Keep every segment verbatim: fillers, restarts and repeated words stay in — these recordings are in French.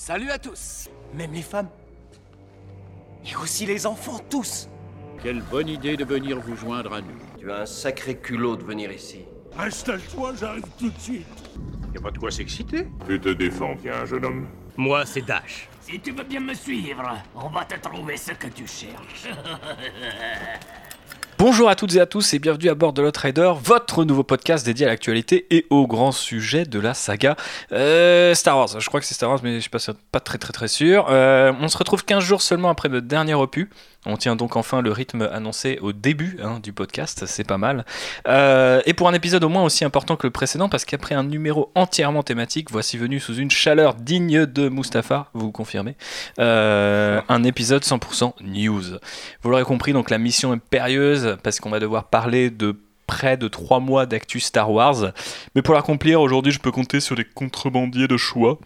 Salut à tous. Même les femmes. Et aussi les enfants, tous. Quelle bonne idée de venir vous joindre à nous. Tu as un sacré culot de venir ici. Installe-toi, j'arrive tout de suite. Y'a pas de quoi s'exciter. Tu te défends bien, jeune homme. Moi, c'est Dash. Si tu veux bien me suivre, on va te trouver ce que tu cherches. Bonjour à toutes et à tous et bienvenue à bord de l'Outrider, votre nouveau podcast dédié à l'actualité et au grand sujet de la saga euh, Star Wars. Je crois que c'est Star Wars, mais je ne suis pas, pas très très très sûr. Euh, on se retrouve quinze jours seulement après notre dernier opus. On tient donc enfin le rythme annoncé au début hein, du podcast, c'est pas mal. Euh, et pour un épisode au moins aussi important que le précédent, parce qu'après un numéro entièrement thématique, voici venu sous une chaleur digne de Mustapha, vous confirmez, euh, un épisode cent pour cent news. Vous l'aurez compris, donc la mission est périlleuse, parce qu'on va devoir parler de près de trois mois d'actu Star Wars. Mais pour l'accomplir, aujourd'hui je peux compter sur les contrebandiers de choix.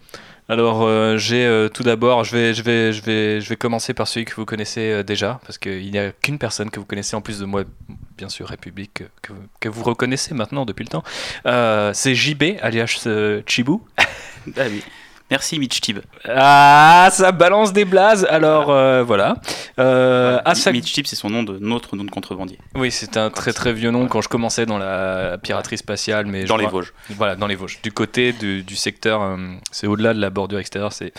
Alors euh, j'ai euh, tout d'abord, je vais, je, vais, je, vais, je vais commencer par celui que vous connaissez euh, déjà, parce qu'il n'y a qu'une personne que vous connaissez en plus de moi, bien sûr République, que, que vous reconnaissez maintenant depuis le temps, euh, c'est J B, alias euh, Chibou. Ah oui. Merci Mitch Tib. Ah, ça balance des blazes. Alors euh, voilà. Euh, Asa... Mitch Tib, c'est son nom de notre nom de contrebandier. Oui, c'est un très très vieux nom quand je commençais dans la piraterie spatiale, mais dans les crois... Vosges. Voilà, dans les Vosges. Du côté du, du secteur, euh, c'est au-delà de la bordure extérieure, c'est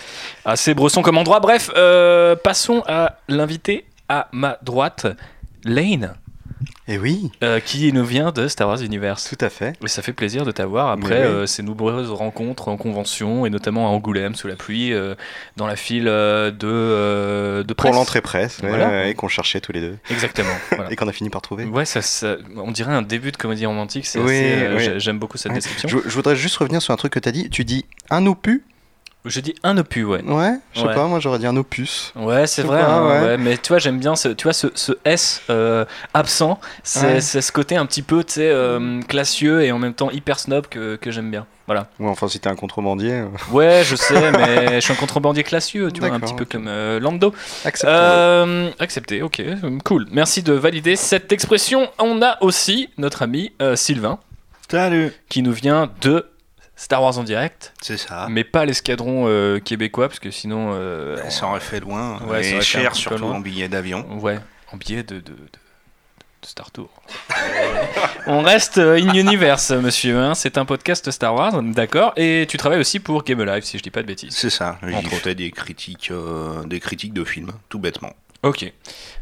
assez bresson comme endroit. Bref, euh, passons à l'invité à ma droite, Lane. Et oui. Euh, qui nous vient de Star Wars Universe. Tout à fait. Et ça fait plaisir de t'avoir après oui. euh, ces nombreuses rencontres en convention et notamment à Angoulême sous la pluie, euh, dans la file euh, de, euh, de presse. Pour l'entrée presse, voilà. euh, et qu'on cherchait tous les deux. Exactement. Voilà. Et qu'on a fini par trouver. Ouais, ça, ça, on dirait un début de comédie romantique. C'est oui, assez, euh, oui. J'aime beaucoup cette oui. description. Je, je voudrais juste revenir sur un truc que t'as dit. Tu dis un opus. Je dis un opus, ouais. Ouais, je sais ouais. pas, moi j'aurais dit un opus. Ouais, c'est vrai, pas, hein, ouais. Ouais, mais tu vois, j'aime bien ce, tu vois, ce, ce S euh, absent, c'est, ouais. c'est ce côté un petit peu, tu sais, euh, classieux et en même temps hyper snob que, que j'aime bien. Voilà. Ouais, enfin, si t'es un contrebandier. Euh... Ouais, je sais, mais je suis un contrebandier classieux, tu D'accord. vois, un petit peu comme euh, Lando. Accepté. Euh, accepté, ok, cool. Merci de valider cette expression. On a aussi notre ami euh, Sylvain. Salut. Qui nous vient de Star Wars en direct, c'est ça. Mais pas l'escadron euh, québécois parce que sinon, euh, ben, on... ça aurait fait loin. Ouais, et cher surtout loin. En billets d'avion. Ouais, en billets de, de, de, de Star Tour. On reste in universe, monsieur. Hein. C'est un podcast Star Wars, d'accord. Et tu travailles aussi pour Game Live, si je dis pas de bêtises. C'est ça. J'y faisais des critiques, euh, des critiques de films, tout bêtement. Ok,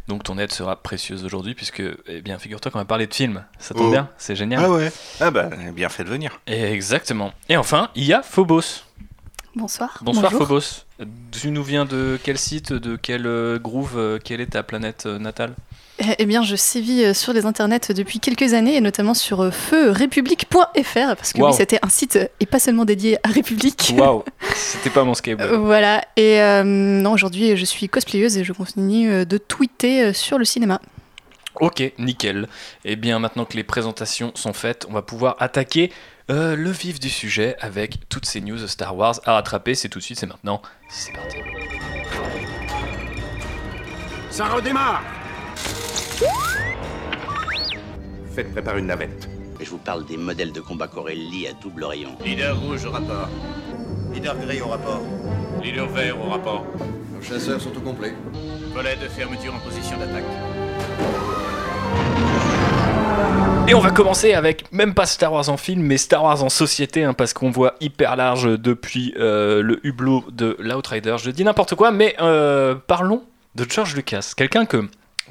donc ton aide sera précieuse aujourd'hui puisque, eh bien, figure-toi qu'on va parler de films, ça tombe oh. bien, c'est génial. Ah ouais, ah bah, bien fait de venir. Exactement. Et enfin, il y a Phobos. Bonsoir. Bonsoir Bonjour. Phobos. Tu nous viens de quel site, de quel euh, groove, euh, quelle est ta planète euh, natale ? Eh bien, je sévis sur les internets depuis quelques années, et notamment sur feu république point f r, parce que wow. oui, c'était un site, et pas seulement dédié à République. Waouh, c'était pas mon skype. Voilà, et euh, non, aujourd'hui, je suis cosplayeuse et je continue de tweeter sur le cinéma. Ok, nickel. Eh bien, maintenant que les présentations sont faites, on va pouvoir attaquer euh, le vif du sujet avec toutes ces news Star Wars à rattraper. C'est tout de suite, c'est maintenant. C'est parti. Ça redémarre. Faites préparer une navette. Et je vous parle des modèles de combat Corelli à double rayon. Leader rouge au rapport. Leader gris au rapport. Leader vert au rapport. Nos chasseurs sont au complet. Volet de fermeture en position d'attaque. Et on va commencer avec même pas Star Wars en film, mais Star Wars en société, hein, parce qu'on voit hyper large depuis euh, le hublot de l'Outrider. Je dis n'importe quoi, mais euh, parlons de George Lucas. Quelqu'un que...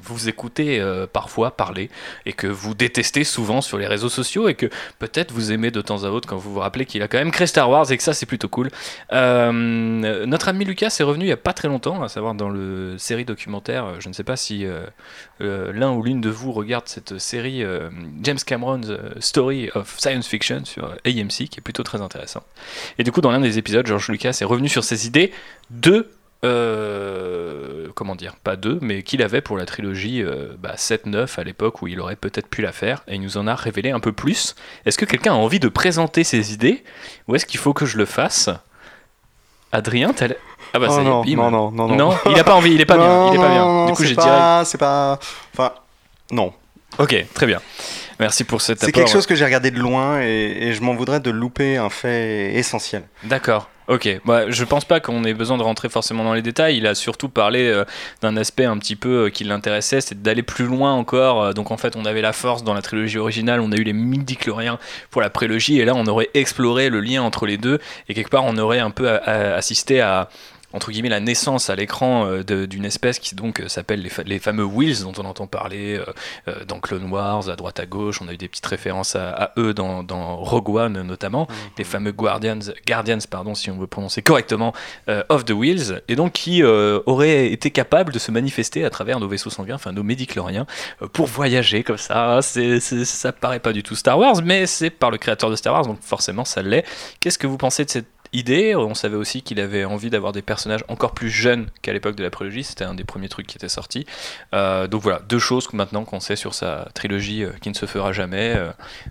vous écoutez euh, parfois parler et que vous détestez souvent sur les réseaux sociaux et que peut-être vous aimez de temps à autre quand vous vous rappelez qu'il a quand même créé Star Wars et que ça c'est plutôt cool. Euh, notre ami Lucas est revenu il n'y a pas très longtemps, à savoir dans le série documentaire, je ne sais pas si euh, euh, l'un ou l'une de vous regarde cette série euh, James Cameron's Story of Science Fiction sur A M C qui est plutôt très intéressant. Et du coup dans l'un des épisodes, George Lucas est revenu sur ses idées de Euh, comment dire, pas deux, mais qu'il avait pour la trilogie euh, bah, sept neuf à l'époque où il aurait peut-être pu la faire, et il nous en a révélé un peu plus. Est-ce que quelqu'un a envie de présenter ses idées, ou est-ce qu'il faut que je le fasse ? Adrien, t'as... Ah bah oh ça non, y est, bim. Non, non, non, non. Non, il a pas envie, il est pas non, bien, il est pas non, bien. Non, du coup, j'ai pas, direct... c'est pas... Enfin, non. Ok, très bien. Merci pour cet apport. C'est quelque chose que j'ai regardé de loin, et, et je m'en voudrais de louper un fait essentiel. D'accord. Ok, bah, je pense pas qu'on ait besoin de rentrer forcément dans les détails. Il a surtout parlé euh, d'un aspect un petit peu euh, qui l'intéressait, c'est d'aller plus loin encore. Donc en fait, on avait la force dans la trilogie originale, on a eu les midi-chloriens pour la prélogie, et là on aurait exploré le lien entre les deux, et quelque part on aurait un peu à, à, assisté à, entre guillemets, la naissance à l'écran euh, de, d'une espèce qui donc euh, s'appelle les, fa- les fameux Wheels dont on entend parler euh, euh, dans Clone Wars, à droite à gauche. On a eu des petites références à, à eux dans, dans Rogue One notamment, mm-hmm. les fameux Guardians, Guardians pardon, si on veut prononcer correctement, euh, of the Wheels, et donc qui euh, auraient été capables de se manifester à travers nos vaisseaux sanguins, enfin nos médicloriens, euh, pour voyager comme ça. C'est, c'est, ça paraît pas du tout Star Wars, mais c'est par le créateur de Star Wars, donc forcément ça l'est. Qu'est-ce que vous pensez de cette idée? On savait aussi qu'il avait envie d'avoir des personnages encore plus jeunes qu'à l'époque de la prélogie, c'était un des premiers trucs qui était sorti. Euh, donc voilà, deux choses maintenant qu'on sait sur sa trilogie euh, qui ne se fera jamais, euh,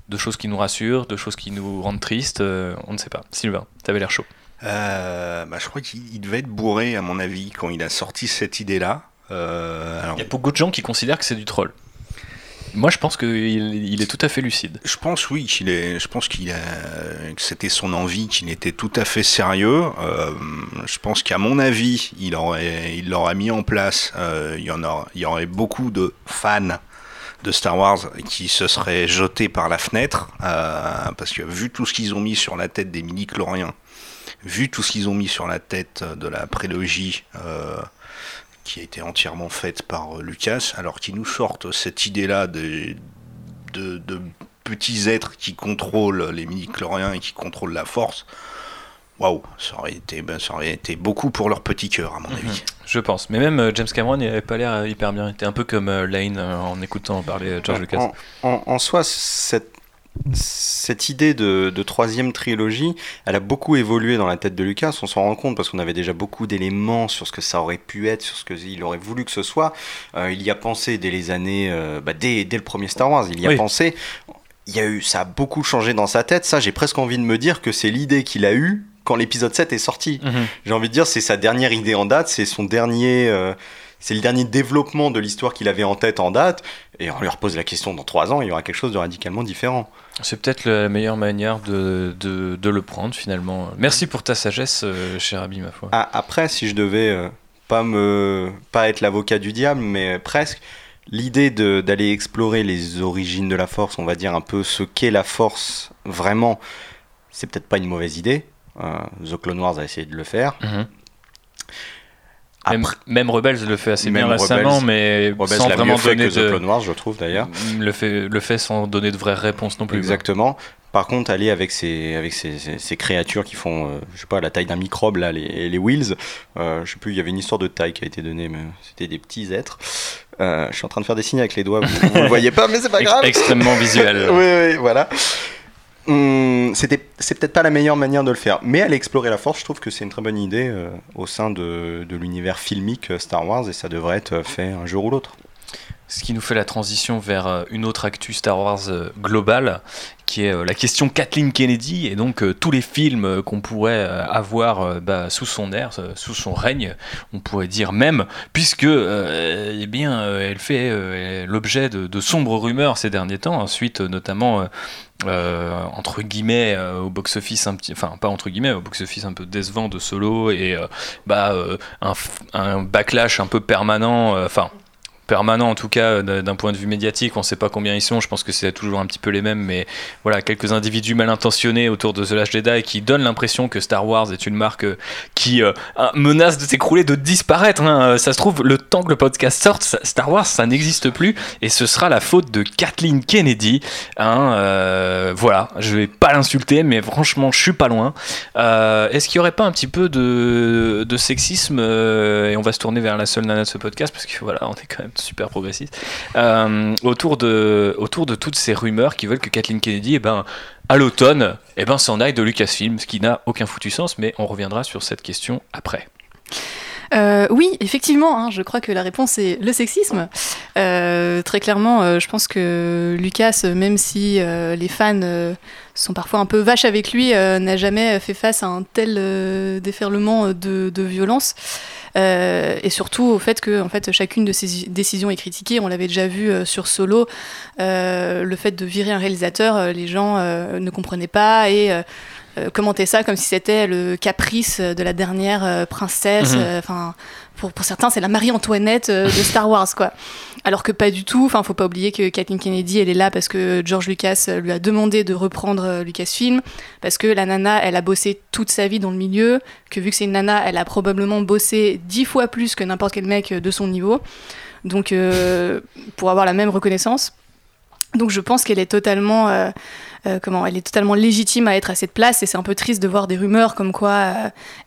deux choses qui nous rassurent, deux choses qui nous rendent tristes, euh, on ne sait pas. Sylvain, t'avais l'air chaud. Euh, bah, je crois qu'il devait être bourré à mon avis quand il a sorti cette idée-là. Euh, alors... Il y a beaucoup de gens qui considèrent que c'est du troll. Moi, je pense qu'il il est tout à fait lucide. Je pense, oui, qu'il est, je pense qu'il a, que c'était son envie, qu'il était tout à fait sérieux. Euh, je pense qu'à mon avis, il aurait, il l'aurait mis en place. Euh, il y en a, il y aurait beaucoup de fans de Star Wars qui se seraient jetés par la fenêtre, euh, parce que vu tout ce qu'ils ont mis sur la tête des midi-chloriens, vu tout ce qu'ils ont mis sur la tête de la prélogie. Euh, qui a été entièrement faite par Lucas, alors qu'ils nous sortent cette idée-là de, de, de petits êtres qui contrôlent les midi-chloriens et qui contrôlent la force. Waouh, ça aurait été, ben, ça aurait été beaucoup pour leur petit cœur, à mon mm-hmm. avis. Je pense. Mais même euh, James Cameron, il n'avait pas l'air hyper bien. Il était un peu comme euh, Lane euh, en écoutant parler George Lucas. En, en, en soi, cette Cette idée de, de troisième trilogie, elle a beaucoup évolué dans la tête de Lucas, on s'en rend compte parce qu'on avait déjà beaucoup d'éléments sur ce que ça aurait pu être, sur ce qu'il aurait voulu que ce soit. Euh, il y a pensé dès les années, euh, bah dès, dès le premier Star Wars, il y a oui. pensé. Il y a eu, ça a beaucoup changé dans sa tête. Ça, j'ai presque envie de me dire que c'est l'idée qu'il a eue quand l'épisode sept est sorti. Mmh. J'ai envie de dire, c'est sa dernière idée en date, c'est son dernier. Euh, C'est le dernier développement de l'histoire qu'il avait en tête en date. Et on lui repose la question dans trois ans, il y aura quelque chose de radicalement différent. C'est peut-être la meilleure manière de, de, de le prendre, finalement. Merci pour ta sagesse, cher ami, ma foi. Ah, après, si je devais euh, pas, me, pas être l'avocat du diable, mais presque, l'idée de, d'aller explorer les origines de la force, on va dire un peu ce qu'est la force vraiment, c'est peut-être pas une mauvaise idée. Euh, The Clone Wars a essayé de le faire. Mm-hmm. Même, même Rebels le fait assez même bien récemment, Rebels, mais Rebels sans vraiment donner de... Rebels l'a mieux fait que The Clone Wars, je trouve, d'ailleurs. Le fait, le fait sans donner de vraies réponses non plus. Exactement. Bien. Par contre, aller avec ces, avec ces, ces, ces créatures qui font, euh, je sais pas, la taille d'un microbe, là, les, les Wheels, euh, je sais plus, il y avait une histoire de taille qui a été donnée, mais c'était des petits êtres. Euh, je suis en train de faire des signes avec les doigts, vous, vous le voyez pas, mais c'est pas grave. Extrêmement visuel. Oui, oui, voilà. Hum, c'était, c'est peut-être pas la meilleure manière de le faire, mais aller explorer la force, je trouve que c'est une très bonne idée euh, au sein de, de l'univers filmique Star Wars, et ça devrait être fait un jour ou l'autre. Ce qui nous fait la transition vers une autre actu Star Wars globale, qui est la question Kathleen Kennedy, et donc euh, tous les films qu'on pourrait euh, avoir euh, bah, sous son air, euh, sous son règne, on pourrait dire même, puisque euh, eh bien, euh, elle fait euh, l'objet de, de sombres rumeurs ces derniers temps, hein, suite euh, notamment euh, euh, entre guillemets euh, au box-office, un petit, enfin pas entre guillemets, au box-office un peu décevant de Solo, et euh, bah, euh, un, un backlash un peu permanent, enfin... Euh, permanent en tout cas d'un point de vue médiatique, on ne sait pas combien ils sont, je pense que c'est toujours un petit peu les mêmes, mais voilà, quelques individus mal intentionnés autour de The Last Jedi qui donnent l'impression que Star Wars est une marque qui euh, menace de s'écrouler, de disparaître, hein. Ça se trouve, le temps que le podcast sorte, Star Wars ça n'existe plus, et ce sera la faute de Kathleen Kennedy, hein, euh, voilà, je vais pas l'insulter, mais franchement je suis pas loin. Euh, est-ce qu'il n'y aurait pas un petit peu de, de sexisme, euh, et on va se tourner vers la seule nana de ce podcast, parce que voilà, on est quand même super progressiste, euh, autour, de, autour de toutes ces rumeurs qui veulent que Kathleen Kennedy, eh ben, à l'automne, eh ben, s'en aille de Lucasfilm, ce qui n'a aucun foutu sens, mais on reviendra sur cette question après. Euh, oui, effectivement, hein, je crois que la réponse est le sexisme. Euh, très clairement, euh, je pense que Lucas, même si euh, les fans euh, sont parfois un peu vaches avec lui, euh, n'a jamais fait face à un tel euh, déferlement de, de violence. Euh, et surtout au fait que en fait, chacune de ses décisions est critiquée. On l'avait déjà vu euh, sur Solo, euh, le fait de virer un réalisateur, euh, les gens euh, ne comprenaient pas et... Euh, euh, commenter ça comme si c'était le caprice de la dernière euh, princesse. Mmh. Enfin, euh, pour, pour certains, c'est la Marie-Antoinette euh, de Star Wars, quoi. Alors que pas du tout. Enfin, faut pas oublier que Kathleen Kennedy, elle est là parce que George Lucas lui a demandé de reprendre Lucasfilm, parce que la nana, elle a bossé toute sa vie dans le milieu, que vu que c'est une nana, elle a probablement bossé dix fois plus que n'importe quel mec de son niveau, donc euh, pour avoir la même reconnaissance. Donc je pense qu'elle est totalement, euh, euh, comment, elle est totalement légitime à être à cette place, et c'est un peu triste de voir des rumeurs comme quoi euh,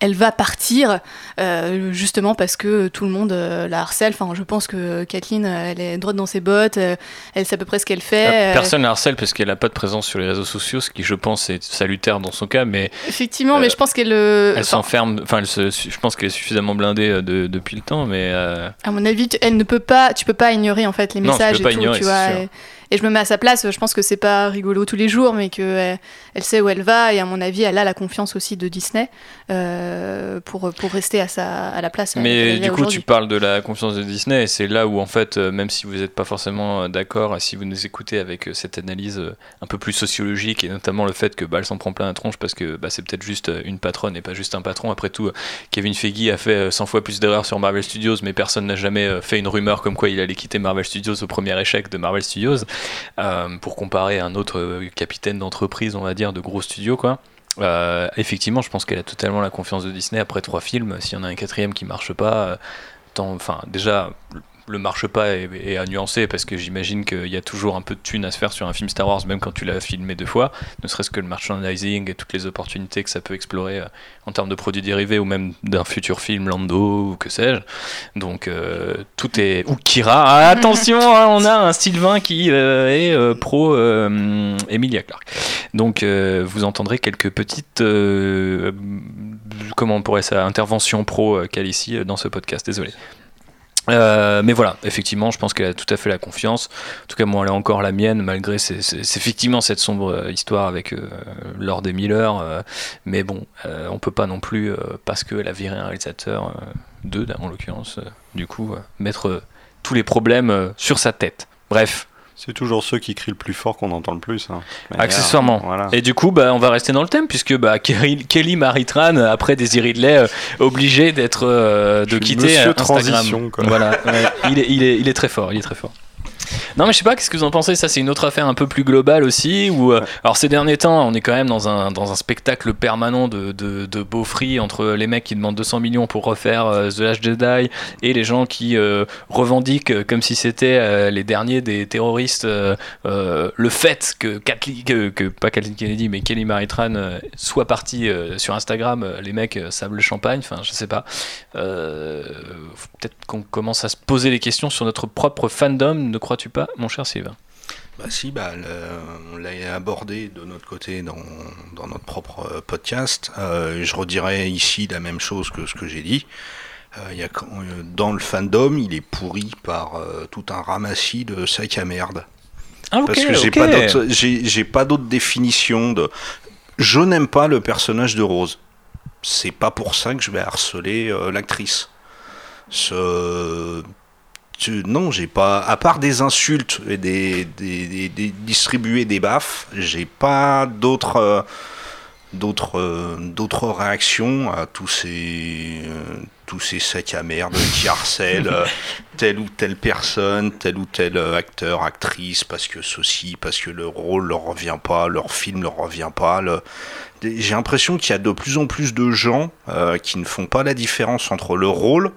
elle va partir, euh, justement parce que tout le monde euh, la harcèle. Enfin, je pense que Kathleen, elle est droite dans ses bottes, euh, elle sait à peu près ce qu'elle fait. Euh... Personne la harcèle parce qu'elle n'a pas de présence sur les réseaux sociaux, ce qui je pense est salutaire dans son cas, mais effectivement, euh, mais je pense qu'elle, euh, elle enfin, s'enferme. Enfin, elle se, je pense qu'elle est suffisamment blindée euh, de, depuis le temps, mais euh... à mon avis, tu, elle ne peut pas, tu peux pas ignorer en fait les messages non, tu peux et pas tout, ignorer, tu vois. C'est Et je me mets à sa place, je pense que c'est pas rigolo tous les jours, mais qu'elle elle sait où elle va, et à mon avis, elle a la confiance aussi de Disney euh, pour, pour rester à, sa, à la place. Mais du coup, tu parles de la confiance de Disney, et c'est là où, en fait, même si vous n'êtes pas forcément d'accord, si vous nous écoutez avec cette analyse un peu plus sociologique, et notamment le fait que bah, elle s'en prend plein la tronche parce que bah, c'est peut-être juste une patronne et pas juste un patron. Après tout, Kevin Feige a fait cent fois plus d'erreurs sur Marvel Studios, mais personne n'a jamais fait une rumeur comme quoi il allait quitter Marvel Studios au premier échec de Marvel Studios. Euh, pour comparer à un autre capitaine d'entreprise, on va dire, de gros studios, quoi. Euh, effectivement, je pense qu'elle a totalement la confiance de Disney. Après trois films, s'il y en a un quatrième qui marche pas, tant, enfin, déjà, le marche pas est, est à nuancer, parce que j'imagine qu'il y a toujours un peu de thunes à se faire sur un film Star Wars, même quand tu l'as filmé deux fois, ne serait-ce que le merchandising et toutes les opportunités que ça peut explorer euh, en termes de produits dérivés, ou même d'un futur film Lando, ou que sais-je. Donc euh, tout est... Ou Kira, ah, attention, hein, on a un Sylvain qui euh, est euh, pro euh, Emilia Clarke. Donc euh, vous entendrez quelques petites euh, comment on pourrait ça, interventions pro euh, Calici euh, dans ce podcast, désolé. Euh, mais voilà, effectivement, je pense qu'elle a tout à fait la confiance. En tout cas, moi, elle a encore la mienne, malgré c'est effectivement cette sombre histoire avec euh, Lord et Miller. Euh, mais bon, euh, on peut pas non plus, euh, parce qu'elle a viré un réalisateur, euh, deux en l'occurrence, euh, du coup, euh, mettre euh, tous les problèmes euh, sur sa tête. Bref. C'est toujours ceux qui crient le plus fort qu'on entend le plus. Hein. Accessoirement. Voilà. Et du coup, bah, on va rester dans le thème, puisque bah, Kelly Marie Tran, après Daisy Ridley, euh, obligée d'être, euh, de quitter Monsieur Instagram. Transition, quoi. Voilà. Ouais. il, est, il, est, il est très fort, il est très fort. Non mais je sais pas, qu'est-ce que vous en pensez? Ça c'est une autre affaire un peu plus globale aussi, où, euh, ouais. Alors ces derniers temps on est quand même dans un, dans un spectacle permanent de, de, de beau free, entre les mecs qui demandent deux cents millions pour refaire euh, The Last Jedi, et les gens qui euh, revendiquent euh, comme si c'était euh, les derniers des terroristes, euh, euh, le fait que, Kathleen, que, que pas Kathleen Kennedy mais Kelly Marie Tran euh, soit partie euh, sur Instagram, euh, les mecs euh, sable champagne, enfin je sais pas, euh, faut peut-être qu'on commence à se poser les questions sur notre propre fandom, ne crois-tu pas, mon cher Sylvain? Bah si, bah, le, on l'a abordé de notre côté dans, dans notre propre podcast. Euh, je redirai ici la même chose que ce que j'ai dit. Euh, y a, dans le fandom, il est pourri par euh, tout un ramassis de sacs à merde. Ah, okay, parce que j'ai, okay. pas d'autres, j'ai, j'ai pas d'autre définition de... Je n'aime pas le personnage de Rose. C'est pas pour ça que je vais harceler euh, l'actrice. Ce... Non, j'ai pas. À part des insultes et des, des, des, des distribuer des baffes, j'ai pas d'autres euh, d'autres euh, d'autres réactions à tous ces euh, tous ces sacs à merde qui harcèlent euh, telle ou telle personne, tel ou tel acteur, actrice, parce que ceci, parce que le rôle leur revient pas, leur film leur revient pas. Le... J'ai l'impression qu'il y a de plus en plus de gens euh, qui ne font pas la différence entre le rôle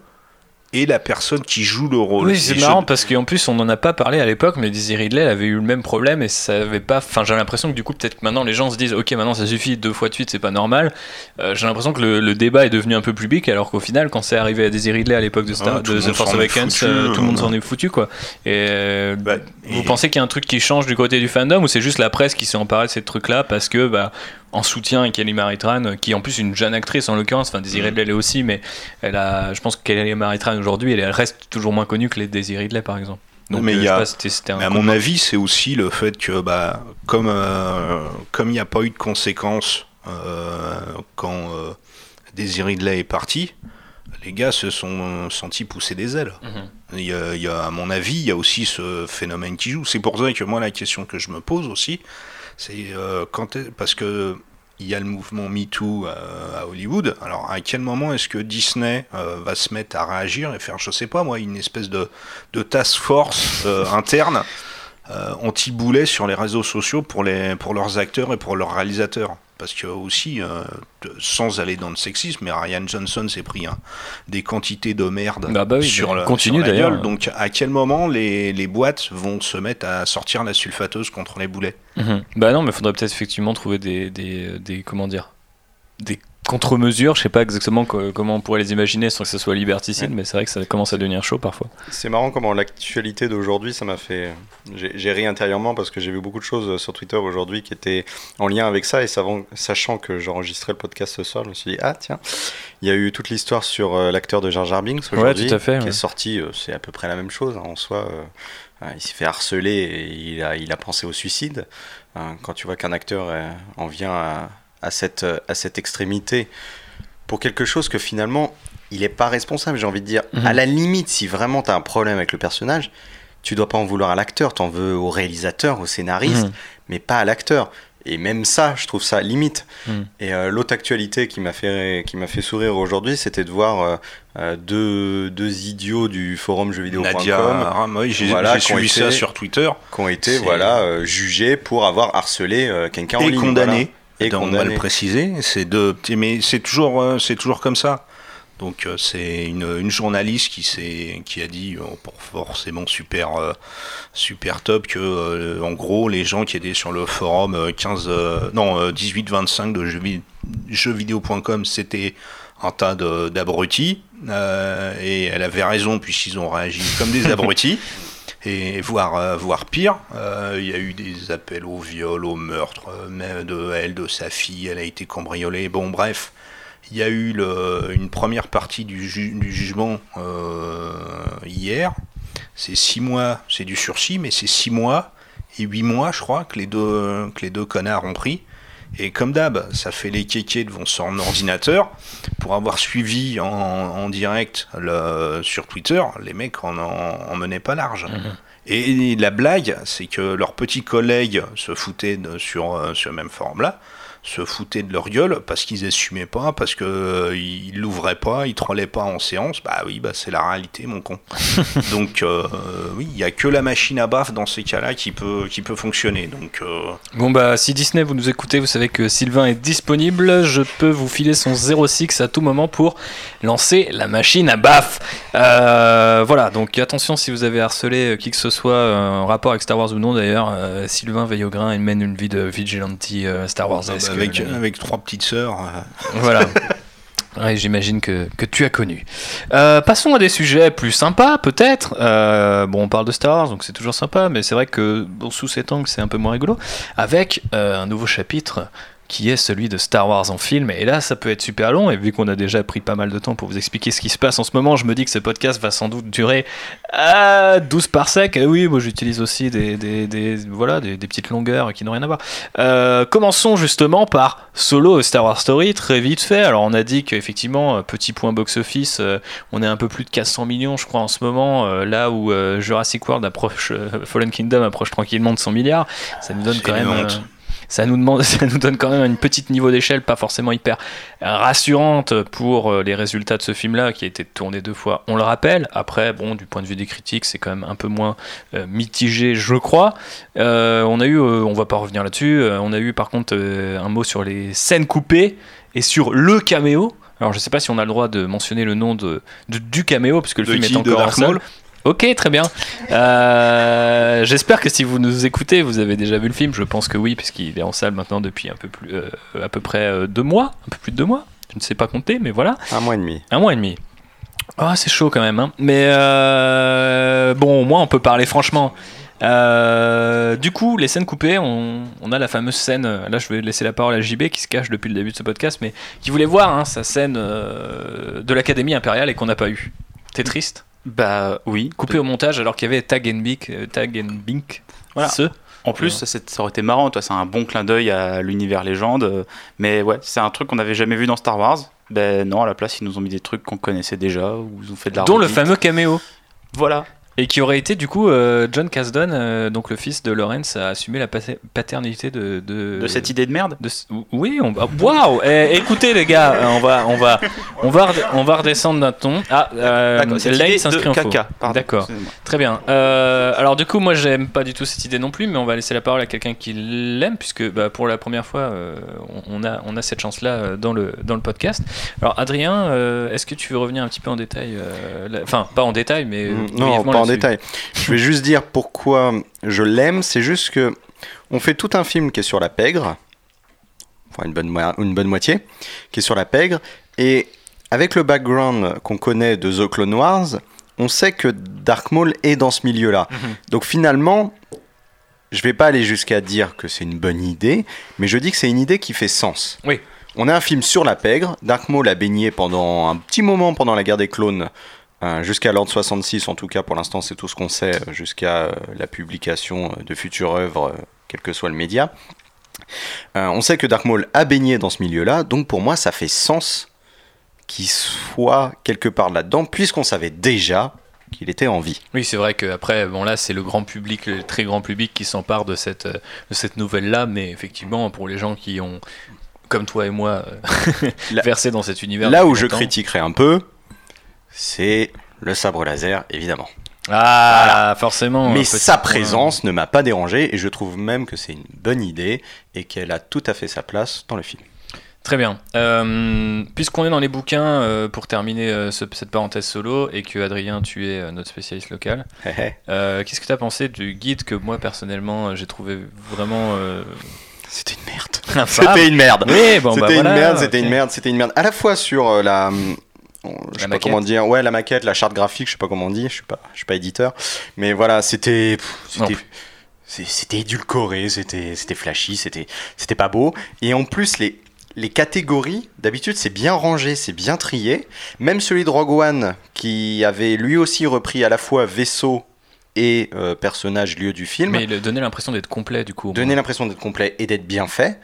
et la personne qui joue le rôle. Oui, c'est et marrant je... parce qu'en plus on n'en a pas parlé à l'époque, mais Daisy Ridley elle avait eu le même problème et ça avait pas. Enfin, j'ai l'impression que du coup peut-être que maintenant les gens se disent ok maintenant ça suffit, deux fois de suite c'est pas normal. Euh, j'ai l'impression que le, le débat est devenu un peu public, alors qu'au final quand c'est arrivé à Daisy Ridley à l'époque de, Star, ah, de The Force Awakens, euh, tout le monde s'en est foutu quoi. Et, euh, bah, et vous pensez qu'il y a un truc qui change du côté du fandom ou c'est juste la presse qui s'est emparée de ces trucs là parce que bah en soutien à Kelly Marie Tran, qui est en plus une jeune actrice en l'occurrence, enfin Daisy Ridley elle est aussi, mais elle a, je pense que Kelly Marie Tran aujourd'hui elle reste toujours moins connue que les Daisy Ridley par exemple. Donc mais, euh, y a, pas, c'était, c'était mais à mon avis c'est aussi le fait que bah comme euh, comme il n'y a pas eu de conséquences euh, quand euh, Daisy Ridley est partie, les gars se sont sentis pousser des ailes. Mm-hmm. y a, y a, à mon avis il y a aussi ce phénomène qui joue. C'est pour ça que moi la question que je me pose aussi c'est euh, quand parce que il y a le mouvement MeToo euh, à Hollywood. Alors, à quel moment est-ce que Disney euh, va se mettre à réagir et faire, je sais pas moi, une espèce de, de task force euh, interne euh, anti-boulet sur les réseaux sociaux pour, les, pour leurs acteurs et pour leurs réalisateurs? Parce que aussi, euh, sans aller dans le sexisme, mais Rian Johnson s'est pris hein, des quantités de merde bah bah oui, sur, le, continue sur la gueule. Donc à quel moment les, les boîtes vont se mettre à sortir la sulfateuse contre les boulets? Mmh. Bah non, mais il faudrait peut-être effectivement trouver des, des, des, comment dire, des contre-mesures. Je sais pas exactement que, comment on pourrait les imaginer sans que ça soit liberticide, ouais. mais c'est vrai que ça commence à devenir chaud parfois. C'est marrant comment l'actualité d'aujourd'hui, ça m'a fait... J'ai, j'ai ri intérieurement parce que j'ai vu beaucoup de choses sur Twitter aujourd'hui qui étaient en lien avec ça, et savant, sachant que j'enregistrais le podcast ce soir, je me suis dit, ah tiens, il y a eu toute l'histoire sur euh, l'acteur de Jar Jar Binks aujourd'hui, ouais, tout à fait, qui ouais. est sorti, euh, c'est à peu près la même chose hein, en soi... Euh, Il s'est fait harceler et il a, il a pensé au suicide. Quand tu vois qu'un acteur en vient à, à, cette, à cette extrémité pour quelque chose que finalement il n'est pas responsable, j'ai envie de dire. Mmh. À la limite, si vraiment tu as un problème avec le personnage, tu ne dois pas en vouloir à l'acteur, tu en veux au réalisateur, au scénariste, mmh. mais pas à l'acteur. Et même ça, je trouve ça limite. Mmh. Et euh, l'autre actualité qui m'a fait, qui m'a fait sourire aujourd'hui, c'était de voir euh, deux, deux idiots du forum jeuxvideo point com. Nadia Ramoy, j'ai, voilà, j'ai suivi été, ça sur Twitter. Qui ont été voilà, euh, jugés pour avoir harcelé euh, quelqu'un et en ligne. Condamné, voilà. Et condamné. On va le préciser. C'est de, mais c'est toujours, euh, c'est toujours comme ça. Donc euh, c'est une, une journaliste qui, s'est, qui a dit oh, pour forcément super, euh, super top que euh, en gros les gens qui étaient sur le forum euh, quinze, euh, non, euh, dix-huit vingt-cinq de jeux, jeux vidéo point com c'était un tas de, d'abrutis euh, et elle avait raison puisqu'ils ont réagi comme des abrutis. Et voire, euh, voire pire, il euh, y a eu des appels au viol, au meurtre, euh, de elle, de sa fille, elle a été cambriolée, bon bref. Il y a eu le, une première partie du, ju- du jugement euh, hier. C'est six mois, c'est du sursis, mais c'est six mois et huit mois, je crois, que les deux, que les deux connards ont pris. Et comme d'hab, ça fait les kékés devant son ordinateur. Pour avoir suivi en, en direct le, sur Twitter, les mecs en, en, en menaient pas large. Mmh. Et, et la blague, c'est que leurs petits collègues se foutaient de, sur euh, ce même forum-là. Se foutaient de leur gueule parce qu'ils n'assumaient pas, parce qu'ils euh, l'ouvraient pas, ils trollaient pas en séance. Bah oui, bah c'est la réalité, mon con. Donc euh, oui, il n'y a que la machine à baffe dans ces cas-là qui peut, qui peut fonctionner. Donc, euh... Bon bah si Disney vous nous écoutez, vous savez que Sylvain est disponible. Je peux vous filer son zéro six à tout moment pour lancer la machine à baffe. Euh, voilà, donc attention si vous avez harcelé euh, qui que ce soit euh, en rapport avec Star Wars ou non d'ailleurs, euh, Sylvain veille au grain et mène une vie de vigilante euh, Star Wars. Oh, Avec, avec trois petites sœurs. Voilà. Ouais, j'imagine que, que tu as connu. Euh, passons à des sujets plus sympas, peut-être. Euh, bon, on parle de Star Wars, donc c'est toujours sympa, mais c'est vrai que bon, sous cet angle, c'est un peu moins rigolo. Avec euh, un nouveau chapitre qui est celui de Star Wars en film. Et là, ça peut être super long. Et vu qu'on a déjà pris pas mal de temps pour vous expliquer ce qui se passe en ce moment, je me dis que ce podcast va sans doute durer à douze parsecs. Et oui, moi j'utilise aussi des, des, des, voilà, des, des petites longueurs qui n'ont rien à voir. Euh, commençons justement par Solo Star Wars Story, très vite fait. Alors on a dit qu'effectivement, petit point box-office, euh, on est un peu plus de quatre cents millions, je crois, en ce moment, euh, là où euh, Jurassic World approche, euh, Fallen Kingdom approche tranquillement de cent milliards. Ça nous donne quand même... Ça nous, demande, ça nous donne quand même une petite niveau d'échelle pas forcément hyper rassurante pour les résultats de ce film-là qui a été tourné deux fois, on le rappelle. Après, bon, du point de vue des critiques, c'est quand même un peu moins euh, mitigé, je crois. Euh, on a eu, euh, on va pas revenir là-dessus, euh, on a eu par contre euh, un mot sur les scènes coupées et sur le caméo. Alors je sais pas si on a le droit de mentionner le nom de, de, du caméo, puisque le de film qui, est encore en salle. Ok, très bien. Euh, j'espère que si vous nous écoutez, vous avez déjà vu le film. Je pense que oui, puisqu'il est en salle maintenant depuis un peu plus, euh, à peu près euh, deux mois, un peu plus de deux mois. Je ne sais pas compter, mais voilà. Un mois et demi. Un mois et demi. Ah, oh, c'est chaud quand même. Hein. Mais euh, bon, au moins on peut parler franchement. Euh, du coup, les scènes coupées, on, on a la fameuse scène. Là, je vais laisser la parole à J B qui se cache depuis le début de ce podcast, mais qui voulait voir hein, sa scène euh, de l'Académie impériale et qu'on n'a pas eu. T'es triste ? Bah oui. Coupé au montage alors qu'il y avait Tag and Bink. Euh, Tag and Bink. Voilà. Ce. En plus, ouais. ça, c'est, ça aurait été marrant. Toi, c'est un bon clin d'œil à l'univers légende. Mais ouais, c'est un truc qu'on n'avait jamais vu dans Star Wars. Ben non, à la place, ils nous ont mis des trucs qu'on connaissait déjà. Ou ils ont fait de la. Dont redite. Le fameux caméo. Voilà. Et qui aurait été du coup euh, John Kasdan, euh, donc le fils de Lawrence, a assumé la paternité de de, de cette idée de merde. De... Oui, on waouh. Eh, écoutez les gars, on va on va on va on va redescendre d'un ton. Ah, euh, Lane s'inscrit en faux. D'accord. Excusez-moi. Très bien. Euh, alors du coup, moi j'aime pas du tout cette idée non plus, mais on va laisser la parole à quelqu'un qui l'aime puisque bah, pour la première fois euh, on a on a cette chance là dans le dans le podcast. Alors Adrien, euh, est-ce que tu veux revenir un petit peu en détail, euh, la... enfin pas en détail, mais non, pas en détail. Je vais juste dire pourquoi je l'aime. C'est juste que on fait tout un film qui est sur la pègre, enfin une bonne, mo- une bonne moitié, qui est sur la pègre. Et avec le background qu'on connaît de The Clone Wars, on sait que Dark Maul est dans ce milieu-là. Mm-hmm. Donc finalement, je vais pas aller jusqu'à dire que c'est une bonne idée, mais je dis que c'est une idée qui fait sens. Oui. On a un film sur la pègre. Dark Maul a baigné pendant un petit moment pendant la guerre des clones. Euh, jusqu'à l'ordre soixante-six, en tout cas pour l'instant c'est tout ce qu'on sait, jusqu'à euh, la publication de futures œuvres, euh, quel que soit le média. Euh, on sait que Dark Maul a baigné dans ce milieu-là, donc pour moi ça fait sens qu'il soit quelque part là-dedans, puisqu'on savait déjà qu'il était en vie. Oui, c'est vrai qu'après, bon là c'est le grand public, le très grand public qui s'empare de cette, de cette nouvelle-là, mais effectivement pour les gens qui ont, comme toi et moi, là, versé dans cet univers... Là où je critiquerais un peu... C'est le sabre laser, évidemment. Ah, voilà. Forcément. Mais sa présence ne m'a pas dérangé et je trouve même que c'est une bonne idée et qu'elle a tout à fait sa place dans le film. Très bien. Euh, puisqu'on est dans les bouquins, euh, pour terminer euh, ce, cette parenthèse solo et que Adrien, tu es euh, notre spécialiste local, euh, qu'est-ce que tu as pensé du guide que moi, personnellement, j'ai trouvé vraiment... Euh... C'était une merde. Ah, c'était une merde. Oui, bon, c'était bah, une voilà, merde, c'était okay. une merde, c'était une merde. À la fois sur euh, la... Je sais pas comment dire, ouais, la maquette, la charte graphique, je sais pas comment on dit, je suis pas, je suis pas éditeur, mais voilà, c'était, pff, c'était, c'était, c'était édulcoré, c'était, c'était flashy, c'était, c'était pas beau. Et en plus, les, les catégories, d'habitude, c'est bien rangé, c'est bien trié. Même celui de Rogue One, qui avait lui aussi repris à la fois vaisseau et euh, personnage, lieu du film. Mais il donnait l'impression d'être complet, du coup. Donnait l'impression d'être complet et d'être bien fait.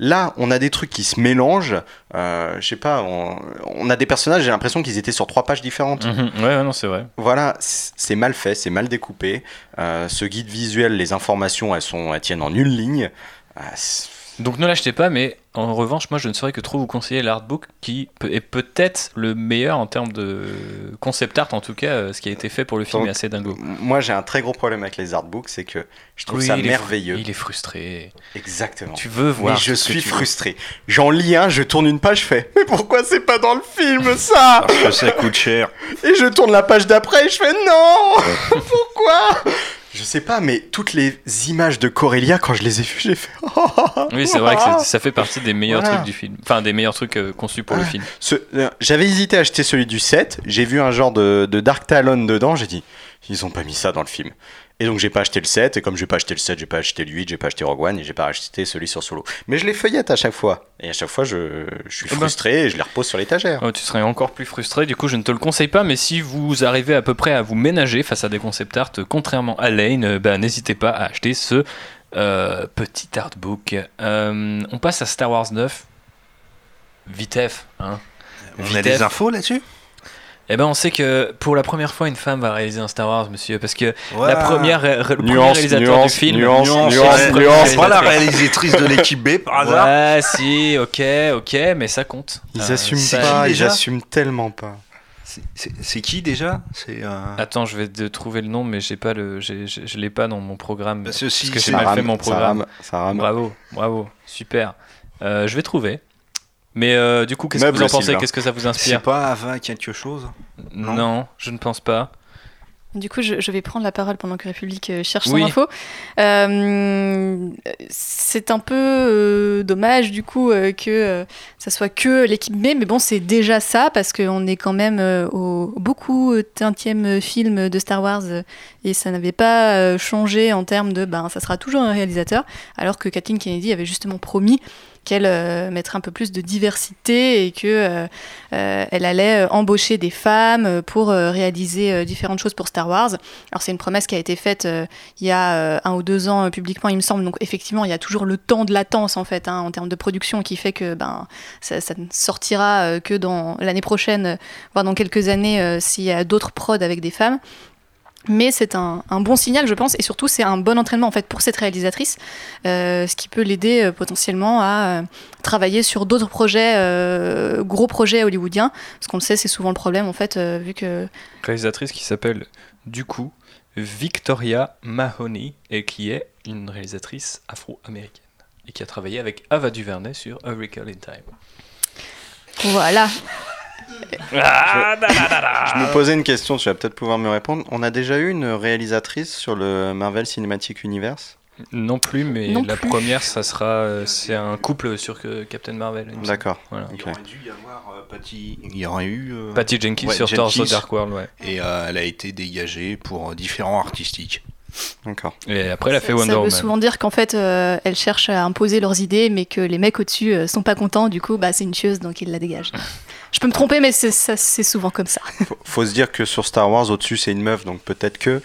Là, on a des trucs qui se mélangent. Euh, je sais pas, on, on a des personnages, j'ai l'impression qu'ils étaient sur trois pages différentes. Mmh, ouais, non, c'est vrai. Voilà, c'est mal fait, c'est mal découpé. Euh, ce guide visuel, les informations, elles, sont, elles tiennent en une ligne. Euh, Donc ne l'achetez pas, mais en revanche, moi je ne saurais que trop vous conseiller l'artbook qui est peut-être le meilleur en termes de concept art, en tout cas ce qui a été fait pour le film. Donc, est assez dingo. Moi j'ai un très gros problème avec les artbooks, c'est que je trouve oui, ça il merveilleux. Est, il est frustré. Exactement. Tu veux voir. Mais je suis frustré. Veux. J'en lis un, je tourne une page, je fais mais pourquoi c'est pas dans le film ça ? Parce que ça coûte cher. Et je tourne la page d'après et je fais non. Pourquoi ? Je sais pas, mais toutes les images de Corellia, quand je les ai vues, j'ai fait... Oui, c'est vrai que ça, ça fait partie des meilleurs voilà. trucs du film. Enfin, des meilleurs trucs euh, conçus pour ah, le film. Ce, euh, j'avais hésité à acheter celui du sept. J'ai vu un genre de, de Dark Talon dedans. J'ai dit, ils ont pas mis ça dans le film. Et donc, j'ai pas acheté le sept. Et comme j'ai pas acheté le sept, j'ai pas acheté le huit, j'ai pas acheté Rogue One et j'ai pas acheté celui sur Solo. Mais je les feuillette à chaque fois. Et à chaque fois, je, je suis frustré ben, et je les repose sur l'étagère. Oh, tu serais encore plus frustré. Du coup, je ne te le conseille pas. Mais si vous arrivez à peu près à vous ménager face à des concept art, contrairement à Lane, ben, n'hésitez pas à acheter ce... Euh, petit artbook. Euh, on passe à Star Wars neuf. Vitef, hein. On Vitef. A des infos là-dessus ? Eh ben, on sait que pour la première fois, une femme va réaliser un Star Wars, monsieur, parce que voilà. la première, le premier réalisateur nuance, du film, nuance, nuance, nuance, nuance. Pas la réalisatrice de l'équipe B par hasard. Ah si, ok, ok, mais ça compte. Ils euh, assument ça, pas, ils assument tellement pas. C'est, c'est, c'est qui déjà c'est, euh... Attends, je vais te trouver le nom, mais j'ai pas le, j'ai, j'ai, je l'ai pas dans mon programme. Parce que, si, parce que j'ai mal rame, fait mon programme. Ça rame, ça rame. Bravo, bravo, super. Euh, je vais trouver. Mais euh, du coup, qu'est-ce Meuble que vous en pensez Sylvain. Qu'est-ce que ça vous inspire? C'est pas Ava quelque chose? Non, non, je ne pense pas. Du coup, je, je vais prendre la parole pendant que République cherche son oui. info. Euh, c'est un peu euh, dommage, du coup, euh, que euh, ça soit que l'équipe B, mais bon, c'est déjà ça, parce qu'on est quand même euh, au beaucoup vingtième film de Star Wars, euh, et ça n'avait pas euh, changé en termes de ben, ça sera toujours un réalisateur, alors que Kathleen Kennedy avait justement promis qu'elle euh, mettrait un peu plus de diversité et qu'elle euh, euh, allait euh, embaucher des femmes pour euh, réaliser euh, différentes choses pour Star Wars. Alors c'est une promesse qui a été faite euh, il y a euh, un ou deux ans euh, publiquement, il me semble. Donc effectivement, il y a toujours le temps de latence en fait, hein, en termes de production, qui fait que ben, ça, ça ne sortira euh, que dans l'année prochaine, voire dans quelques années, euh, s'il y a d'autres prods avec des femmes. Mais c'est un, un bon signal, je pense, et surtout c'est un bon entraînement en fait pour cette réalisatrice, euh, ce qui peut l'aider euh, potentiellement à euh, travailler sur d'autres projets, euh, gros projets hollywoodiens, parce qu'on le sait, c'est souvent le problème en fait, euh, vu que... Réalisatrice qui s'appelle du coup Victoria Mahoney et qui est une réalisatrice afro-américaine et qui a travaillé avec Ava DuVernay sur A Wrinkle in Time. Voilà. Je me posais une question, tu vas peut-être pouvoir me répondre. On a déjà eu une réalisatrice sur le Marvel Cinematic Universe ? Non plus, mais non la plus. Première, ça sera, c'est un couple sur Captain Marvel. D'accord. Voilà. Il y aurait dû y avoir euh, Patty. Il y aurait eu euh... Patty Jenkins ouais, sur Thor: The Dark World, ouais. Et euh, elle a été dégagée pour différents artistiques. D'accord. Et après, elle a fait Wonder Woman. Ça veut souvent dire qu'en fait, euh, elles cherchent à imposer leurs idées, mais que les mecs au-dessus euh, sont pas contents. Du coup, bah, c'est une chieuse, donc ils la dégagent. Je peux me tromper, mais c'est, ça, c'est souvent comme ça. Faut, faut se dire que sur Star Wars, au-dessus, c'est une meuf, donc peut-être que...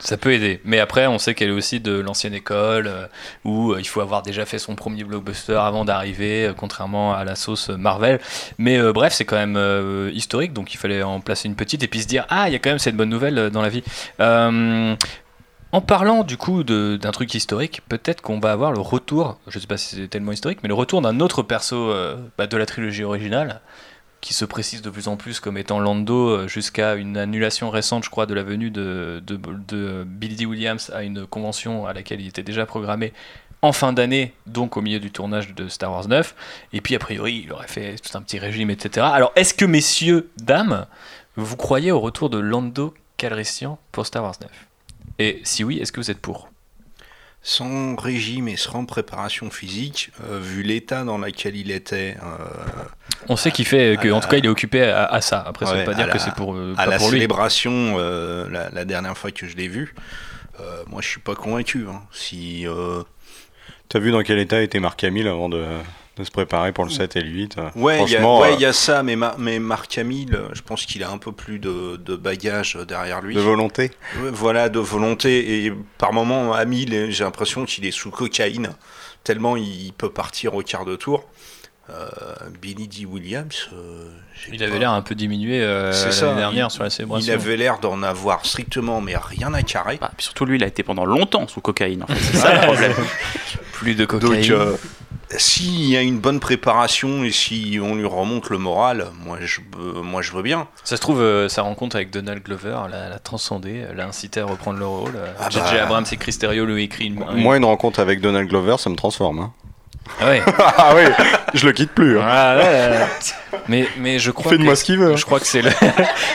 Ça peut aider. Mais après, on sait qu'elle est aussi de l'ancienne école, euh, où euh, il faut avoir déjà fait son premier blockbuster avant d'arriver, euh, contrairement à la sauce Marvel. Mais euh, bref, c'est quand même euh, historique, donc il fallait en placer une petite, et puis se dire « Ah, il y a quand même cette bonne nouvelle euh, dans la vie euh, !» En parlant du coup de, d'un truc historique, peut-être qu'on va avoir le retour, je sais pas si c'est tellement historique, mais le retour d'un autre perso euh, bah, de la trilogie originale, qui se précise de plus en plus comme étant Lando, jusqu'à une annulation récente, je crois, de la venue de, de, de Billy Williams à une convention à laquelle il était déjà programmé en fin d'année, donc au milieu du tournage de Star Wars neuf. Et puis, a priori, il aurait fait tout un petit régime, et cetera. Alors, est-ce que, messieurs, dames, vous croyez au retour de Lando Calrissian pour Star Wars neuf ? Et si oui, est-ce que vous êtes pour ? Sans régime et sans préparation physique, euh, vu l'état dans lequel il était... Euh, on sait qu'il fait, que, en tout cas il est occupé à, à ça, après ça ne ouais, veut pas dire la, que c'est pour, euh, pas pour lui. À la célébration, euh, la, la dernière fois que je l'ai vu, euh, moi je ne suis pas convaincu. Hein. Si, euh... Tu as vu dans quel état était Mark Hamill avant de, de se préparer pour le sept et le huit ? Ouais, il ouais, euh... y a ça, mais, ma, mais Mark Hamill, je pense qu'il a un peu plus de, de bagages derrière lui. De volonté ? Ouais, voilà, de volonté, et par moments, Hamill, j'ai l'impression qu'il est sous cocaïne, tellement il peut partir au quart de tour. Euh, Billy D. Williams euh, il avait pas... l'air un peu diminué euh, l'année dernière il, sur la célébration. Il avait l'air d'en avoir strictement mais rien à carrer. Bah, surtout lui il a été pendant longtemps sous cocaïne en fait. C'est ça le problème. Plus de cocaïne. Donc euh, s'il y a une bonne préparation et si on lui remonte le moral, moi je, euh, moi, je veux bien. Ça se trouve euh, sa rencontre avec Donald Glover l'a, l'a transcendé, l'a incité à reprendre le rôle. Ah J J bah... Abrams et Chris Terrio lui écrit une... Moi une rencontre avec Donald Glover ça me transforme hein. Ah oui, ah ouais, je le quitte plus. Hein. Ah, là, là, là. Mais mais je crois. Fais-moi ce qu'il veut. Je crois que c'est le.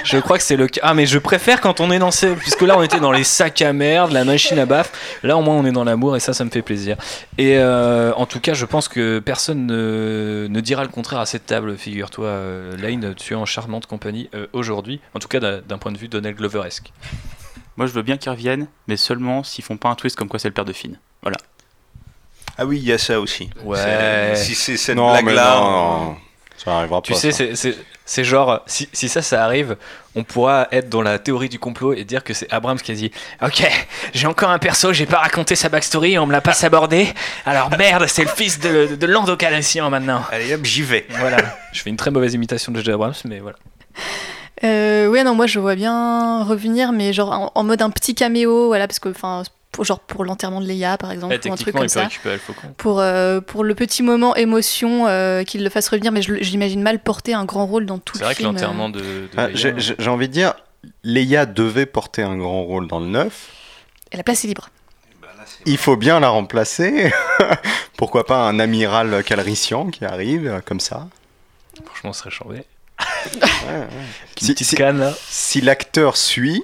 Je crois que c'est le. Ah mais je préfère quand on est dans ces. Puisque là on était dans les sacs à merde, la machine à baffe. Là au moins on est dans l'amour et ça ça me fait plaisir. Et euh, en tout cas je pense que personne ne, ne dira le contraire à cette table. Figure-toi, euh, Lane, tu es en charmante compagnie euh, aujourd'hui. En tout cas d'un, d'un point de vue Donald Gloveresque. Moi je veux bien qu'ils reviennent, mais seulement s'ils font pas un twist comme quoi c'est le père de Finn. Voilà. Ah oui, il y a ça aussi. Ouais. C'est, si c'est cette non, blague-là, non, non. Ça arrivera tu pas. Tu sais, c'est, c'est, c'est genre, si, si ça, ça arrive, on pourra être dans la théorie du complot et dire que c'est Abrams qui a dit « Ok, j'ai encore un perso, j'ai pas raconté sa backstory, on me l'a pas sabordé, alors merde, c'est le fils de, de, de Lando Calrissian maintenant. » Allez hop, j'y vais. Voilà. Je fais une très mauvaise imitation de J J Abrams, mais voilà. Euh, ouais, non, moi, je vois bien revenir, mais genre en, en mode un petit caméo, voilà, parce que, enfin... genre pour l'enterrement de Leia par exemple, eh, ou un truc comme ça, pour, euh, pour le petit moment émotion euh, qu'il le fasse revenir, mais je, j'imagine mal porter un grand rôle dans tout c'est le film. C'est vrai que l'enterrement de, de ah, Leia... J'ai, j'ai envie de dire, Leia devait porter un grand rôle dans le neuf. Et la place est libre. Ben là, c'est... Il faut bien la remplacer. Pourquoi pas un amiral Calrissian qui arrive comme ça. Franchement, ce serait chambé. Ouais, ouais. Si, si, canne, si l'acteur suit...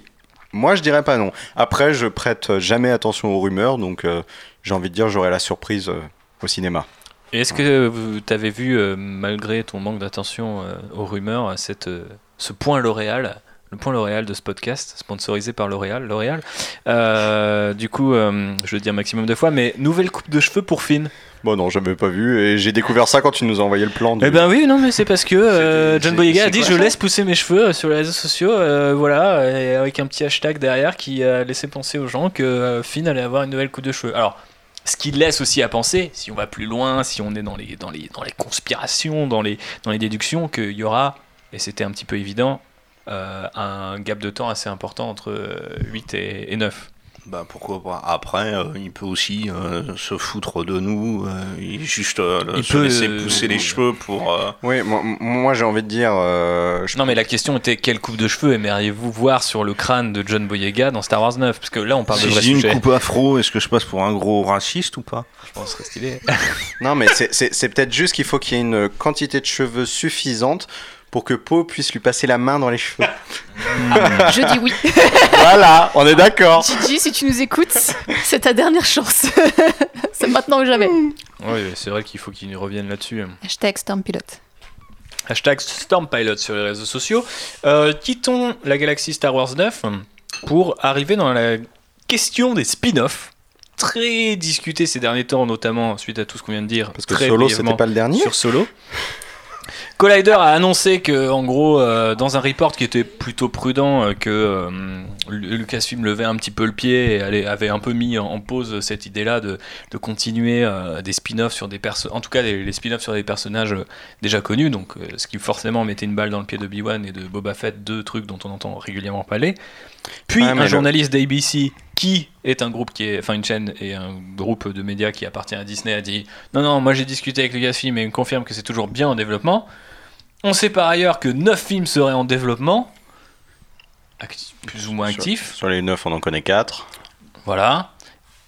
Moi, je dirais pas non. Après, je prête jamais attention aux rumeurs, donc euh, j'ai envie de dire j'aurai la surprise euh, au cinéma. Et est-ce que euh, tu avais vu, euh, malgré ton manque d'attention euh, aux rumeurs, cette, euh, ce point L'Oréal, le point L'Oréal de ce podcast, sponsorisé par L'Oréal, L'Oréal. Euh, du coup, euh, je vais dire maximum de fois, mais nouvelle coupe de cheveux pour Finn. Bon non, j'avais pas vu et j'ai découvert ça quand tu nous as envoyé le plan. De... Eh ben oui, non mais c'est parce que euh, John Boyega a dit je laisse pousser mes cheveux sur les réseaux sociaux, euh, voilà, et avec un petit hashtag derrière qui a laissé penser aux gens que euh, Finn allait avoir une nouvelle coupe de cheveux. Alors, ce qui laisse aussi à penser, si on va plus loin, si on est dans les dans les dans les conspirations, dans les dans les déductions, qu'il y aura, et c'était un petit peu évident, euh, un gap de temps assez important entre huit et neuf. Bah pourquoi pas. Après, euh, il peut aussi euh, se foutre de nous, euh, il juste euh, il se peut, laisser pousser euh, les euh, cheveux pour. Euh... Oui, moi, moi j'ai envie de dire. Euh, je... Non, mais la question était quelle coupe de cheveux aimeriez-vous voir sur le crâne de John Boyega dans Star Wars neuf ? Parce que là, on parle si de vrai sujet. Si j'ai une coupe afro, est-ce que je passe pour un gros raciste ou pas ? Je pense que c'est stylé. Non, mais c'est, c'est, c'est peut-être juste qu'il faut qu'il y ait une quantité de cheveux suffisante pour que Poe puisse lui passer la main dans les cheveux. Ah, je dis oui. Voilà, on est d'accord. Gigi, si tu nous écoutes, c'est ta dernière chance. C'est maintenant ou jamais. Oui, c'est vrai qu'il faut qu'il revienne là-dessus. Hashtag Stormpilot. Hashtag Stormpilot sur les réseaux sociaux. Euh, quittons la galaxie Star Wars neuf pour arriver dans la question des spin-offs. Très discutée ces derniers temps, notamment suite à tout ce qu'on vient de dire. Parce que très Solo, c'était pas le dernier. Sur Solo. Collider a annoncé que, en gros, euh, dans un report qui était plutôt prudent, euh, que euh, Lucasfilm levait un petit peu le pied et allait, avait un peu mis en, en pause cette idée-là de, de continuer euh, des spin-offs sur des personnages, en tout cas les, les spin-offs sur des personnages déjà connus, donc euh, ce qui forcément mettait une balle dans le pied de Obi-Wan et de Boba Fett, deux trucs dont on entend régulièrement parler. Puis ah, un journaliste le... d'A B C qui est un groupe qui est, enfin une chaîne et un groupe de médias qui appartient à Disney a dit non non moi j'ai discuté avec Lucasfilm et il me confirme que c'est toujours bien en développement. On sait par ailleurs que neuf films seraient en développement, actif, plus ou moins actifs. Sur, sur les neuf on en connaît quatre. Voilà.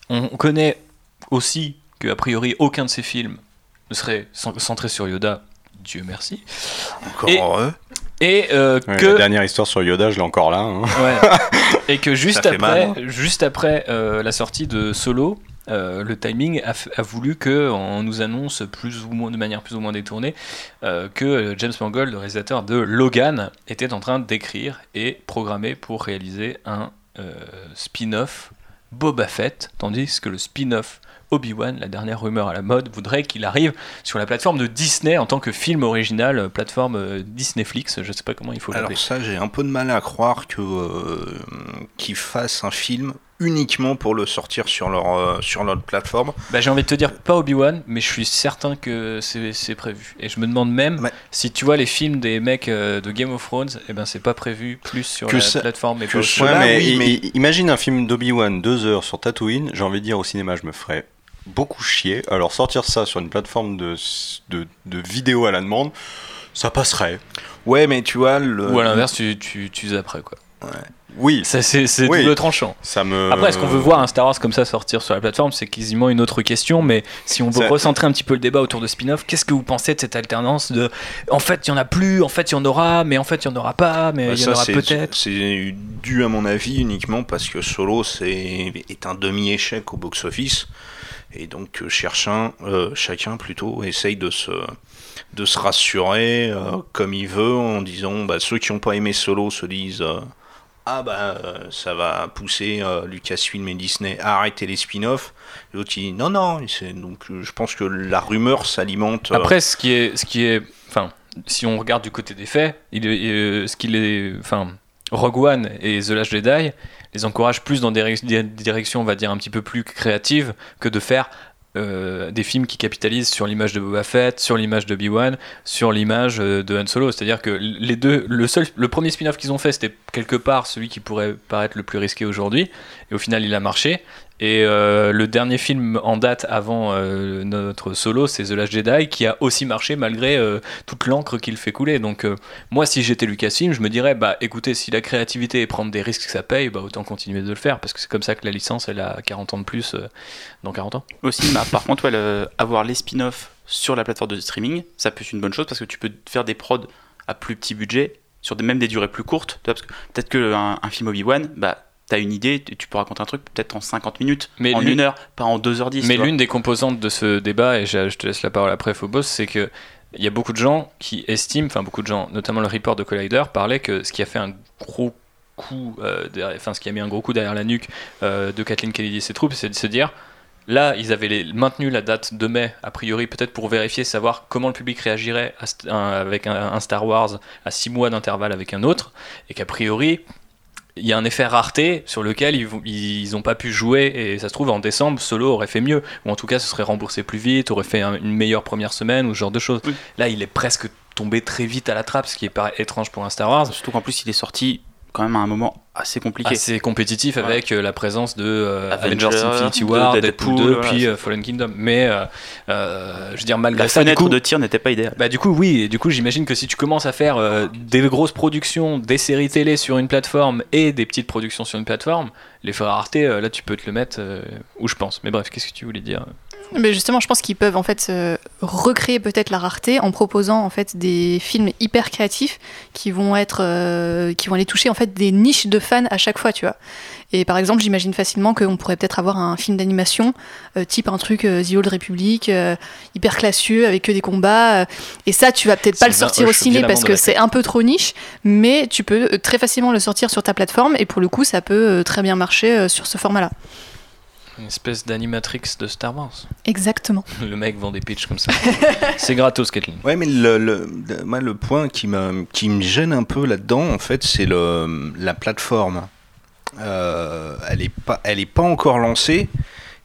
On connaît aussi que a priori aucun de ces films ne serait centré sur Yoda. Dieu merci. Encore et, heureux. Et euh, oui, que la dernière histoire sur Yoda, je l'ai encore là. Hein. Ouais. Et que juste après, mal, hein. juste après euh, la sortie de Solo, euh, le timing a, f- a voulu qu'on nous annonce plus ou moins, de manière plus ou moins détournée, euh, que James Mangold, le réalisateur de Logan, était en train d'écrire et programmer pour réaliser un euh, spin-off Boba Fett, tandis que le spin-off Obi-Wan, la dernière rumeur à la mode, voudrait qu'il arrive sur la plateforme de Disney en tant que film original, plateforme Disneyflix, je ne sais pas comment il faut l'appeler. Alors ça, j'ai un peu de mal à croire que, euh, qu'ils fassent un film uniquement pour le sortir sur leur, euh, sur leur plateforme. Bah, j'ai envie de te dire, pas Obi-Wan, mais je suis certain que c'est, c'est prévu. Et je me demande même, bah, si tu vois les films des mecs euh, de Game of Thrones, eh ben, c'est pas prévu plus sur la ça, plateforme. Et que pas ouais, mais, oui, mais... I- imagine un film d'Obi-Wan, deux heures sur Tatooine, j'ai envie de dire au cinéma, je me ferais beaucoup chier. Alors sortir ça sur une plateforme de, de, de vidéo à la demande, ça passerait. Ouais, mais tu vois... Le... Ou à l'inverse, tu, tu, tu zapperais, quoi. Ouais. Oui, ça, c'est, c'est oui. double tranchant. Ça me... Après, est-ce qu'on veut voir un Star Wars comme ça sortir sur la plateforme ? C'est quasiment une autre question, mais si on veut ça... recentrer un petit peu le débat autour de spin-off, qu'est-ce que vous pensez de cette alternance de en fait il y en a plus, en fait il y en aura, mais en fait il y en aura pas, mais bah, il y en aura c'est, peut-être. C'est dû à mon avis uniquement parce que Solo c'est est un demi-échec au box-office et donc cherchant, euh, chacun plutôt essaye de se de se rassurer euh, comme il veut en disant bah ceux qui n'ont pas aimé Solo se disent euh, ah bah euh, ça va pousser euh, Lucasfilm et Disney à arrêter les spin-offs. L'autre il dit non non, c'est, donc je pense que la rumeur s'alimente. Euh... Après ce qui est ce qui est enfin si on regarde du côté des faits, il est, ce qu'il est enfin Rogue One et The Last Jedi les encouragent plus dans des, des directions on va dire un petit peu plus créatives que de faire Euh, des films qui capitalisent sur l'image de Boba Fett, sur l'image de Obi-Wan, sur l'image de Han Solo. C'est-à-dire que les deux, le seul, le premier spin-off qu'ils ont fait, c'était quelque part celui qui pourrait paraître le plus risqué aujourd'hui. Et au final, il a marché. Et euh, le dernier film en date avant euh, notre Solo, c'est The Last Jedi, qui a aussi marché malgré euh, toute l'encre qu'il fait couler. Donc euh, moi, si j'étais Lucasfilm, je me dirais, bah écoutez, si la créativité et prendre des risques, ça paye, bah autant continuer de le faire, parce que c'est comme ça que la licence, elle a quarante ans de plus euh, dans quarante ans. Aussi, bah, par contre, ouais, le, avoir les spin-offs sur la plateforme de streaming, ça peut être une bonne chose, parce que tu peux faire des prods à plus petit budget, sur des, même des durées plus courtes. Tu vois, parce que peut-être qu'un un film Obi-Wan, bah... t'as une idée, tu peux raconter un truc peut-être en cinquante minutes, mais en une heure, pas en deux heures dix. Mais l'une des composantes de ce débat, et je te laisse la parole après Phobos, c'est qu'il y a beaucoup de gens qui estiment, enfin beaucoup de gens, notamment le report de Collider, parlait que ce qui a fait un gros coup, euh, derrière, enfin ce qui a mis un gros coup derrière la nuque euh, de Kathleen Kennedy et ses troupes, c'est de se dire, là ils avaient les, maintenu la date de mai, a priori peut-être pour vérifier, savoir comment le public réagirait à, un, avec un, un Star Wars à six mois d'intervalle avec un autre, et qu'a priori... il y a un effet rareté sur lequel ils n'ont pas pu jouer et ça se trouve en décembre Solo aurait fait mieux ou en tout cas se serait remboursé plus vite, aurait fait un, une meilleure première semaine ou ce genre de choses. Oui. Là il est presque tombé très vite à la trappe, ce qui est étrange pour un Star Wars. Surtout qu'en plus, il est sorti quand même à un moment assez compliqué. Assez compétitif avec ouais. la présence de euh, Avengers, Avengers, Infinity War, de Deadpool, Deadpool deux, voilà, puis euh, Fallen Kingdom. Mais, euh, euh, je veux dire, malgré la ça, fenêtre du coup, de tir n'était pas idéale. Bah, du coup, oui. Et du coup, j'imagine que si tu commences à faire euh, des grosses productions, des séries télé sur une plateforme et des petites productions sur une plateforme, les frères Arte, euh, là, tu peux te le mettre euh, où je pense. Mais bref, qu'est-ce que tu voulais dire ? Mais justement, je pense qu'ils peuvent en fait euh, recréer peut-être la rareté en proposant en fait des films hyper créatifs qui vont être euh, qui vont aller toucher en fait des niches de fans à chaque fois, tu vois. Et par exemple, j'imagine facilement qu'on pourrait peut-être avoir un film d'animation euh, type un truc euh, The Old Republic euh, hyper classieux avec que des combats euh, et ça tu vas peut-être c'est pas bien, le sortir au ciné parce que c'est un peu trop niche, mais tu peux euh, très facilement le sortir sur ta plateforme et pour le coup, ça peut euh, très bien marcher euh, sur ce format-là. Une espèce d'animatrix de Star Wars. Exactement. Le mec vend des pitchs comme ça. C'est gratos, Kathleen. Ouais, mais le, le, moi, le point qui me qui me gêne un peu là-dedans, en fait, c'est le la plateforme. Euh, elle est pas elle est pas encore lancée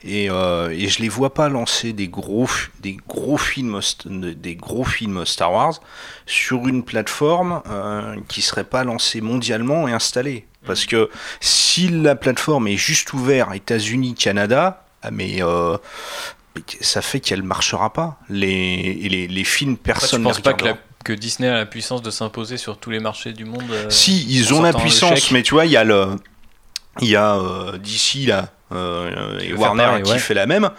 et euh, et je les vois pas lancer des gros des gros films des gros films Star Wars sur une plateforme euh, qui serait pas lancée mondialement et installée. Parce que si la plateforme est juste ouverte États-Unis, Canada, mais euh, ça fait qu'elle ne marchera pas. Les, les, les films, personne ne regarde. Je ne pense pas que, la, que Disney a la puissance de s'imposer sur tous les marchés du monde. Euh, si, ils ont la puissance, mais tu vois, il y a, le, y a euh, D C là, euh, et Warner pareil, qui ouais. fait la même.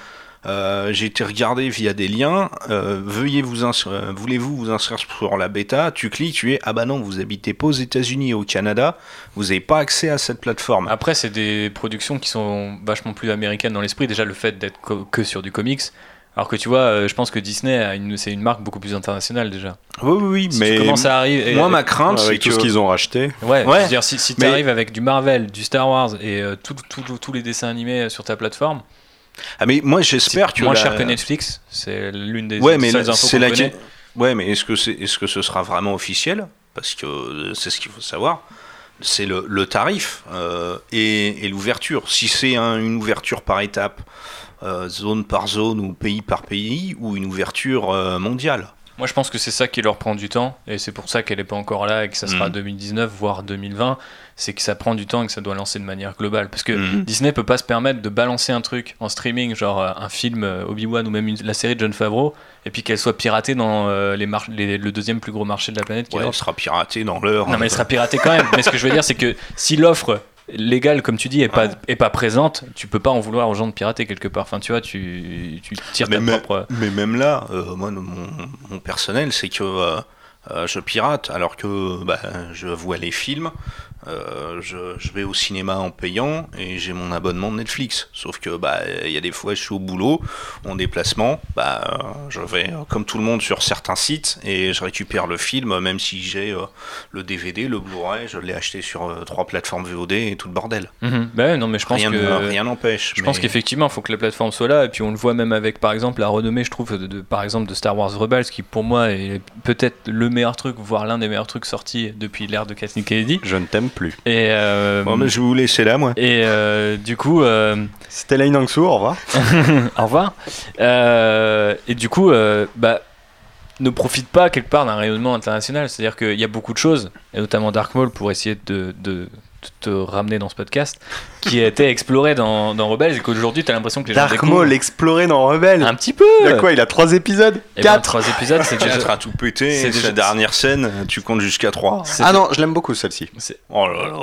Euh, j'ai été regardé via des liens. Euh, veuillez vous inscrire, voulez-vous vous inscrire sur la bêta ? Tu cliques, tu es ah bah non, vous habitez pas aux États-Unis et au Canada, vous n'avez pas accès à cette plateforme. Après, c'est des productions qui sont vachement plus américaines dans l'esprit. Déjà, le fait d'être co- que sur du comics. Alors que tu vois, euh, je pense que Disney, a une, c'est une marque beaucoup plus internationale déjà. Oui, oui, oui. Si mais tu commences à arriver, moi, euh, ma crainte, avec c'est tout que... ce qu'ils ont racheté. Ouais, ouais. Je veux dire, si, si tu arrives mais... avec du Marvel, du Star Wars et euh, tous les dessins animés sur ta plateforme. Ah mais moi j'espère c'est que moins la... cher que Netflix, c'est l'une des ouais, mais seules la... infos c'est qu'on la... connaît. Ouais, mais est-ce que c'est est-ce que ce sera vraiment officiel ? Parce que c'est ce qu'il faut savoir, c'est le, le tarif euh, et, et l'ouverture. Si c'est un, une ouverture par étape, euh, zone par zone ou pays par pays, ou une ouverture euh, mondiale. Moi, je pense que c'est ça qui leur prend du temps, et c'est pour ça qu'elle n'est pas encore là, et que ça sera mmh. deux mille dix-neuf, voire deux mille vingt. C'est que ça prend du temps et que ça doit lancer de manière globale. Parce que mmh. Disney ne peut pas se permettre de balancer un truc en streaming, genre un film Obi-Wan ou même une, la série de John Favreau, et puis qu'elle soit piratée dans euh, les mar- les, le deuxième plus gros marché de la planète. Ouais, elle sera piratée dans l'heure. Non, mais elle sera piratée quand même. Mais ce que je veux dire, c'est que si l'offre légale, comme tu dis, est pas, est pas présente, tu peux pas en vouloir aux gens de pirater quelque part. Enfin, tu vois, tu, tu tires mais ta même, propre... Mais même là, euh, moi, mon, mon personnel, c'est que euh, euh, je pirate, alors que bah, je vois les films, euh, je, je vais au cinéma en payant, et j'ai mon abonnement de Netflix. Sauf que, bah, il y a des fois, je suis au boulot, en déplacement, bah, je vais, comme tout le monde, sur certains sites, et je récupère le film, même si j'ai euh, le D V D, le Blu-ray, je l'ai acheté sur euh, trois plateformes V O D et tout le bordel. Mmh. Ben, non, mais je pense rien, que, euh, rien n'empêche. Je mais... pense qu'effectivement, il faut que la plateforme soit là, et puis on le voit même avec, par exemple, la renommée, je trouve, de, de, par exemple, de Star Wars Rebels, qui pour moi est peut-être le meilleur truc, voire l'un des meilleurs trucs sortis depuis l'ère de Kathleen Kennedy. Je ne t'aime plus. Et euh, bon, mais je vais vous laisser là, moi. Et euh, du coup. Euh... C'était Lane Hangsu, au revoir. Au revoir. Euh, et du coup, euh, bah, ne profite pas quelque part d'un rayonnement international. C'est-à-dire qu'il y a beaucoup de choses, et notamment Dark Maul, pour essayer de, de, de te ramener dans ce podcast, qui a été exploré dans, dans Rebels, et qu'aujourd'hui, tu as l'impression que les Dark gens découvrent... Dark Maul exploré dans Rebels. Un petit peu. Il a quoi ? Il a trois épisodes ? quatre. Trois ben, épisodes, c'est déjà... quatre à tout péter, c'est déjà... la dernière scène, tu comptes jusqu'à trois. C'est... Ah non, je l'aime beaucoup, celle-ci. C'est... Oh là là.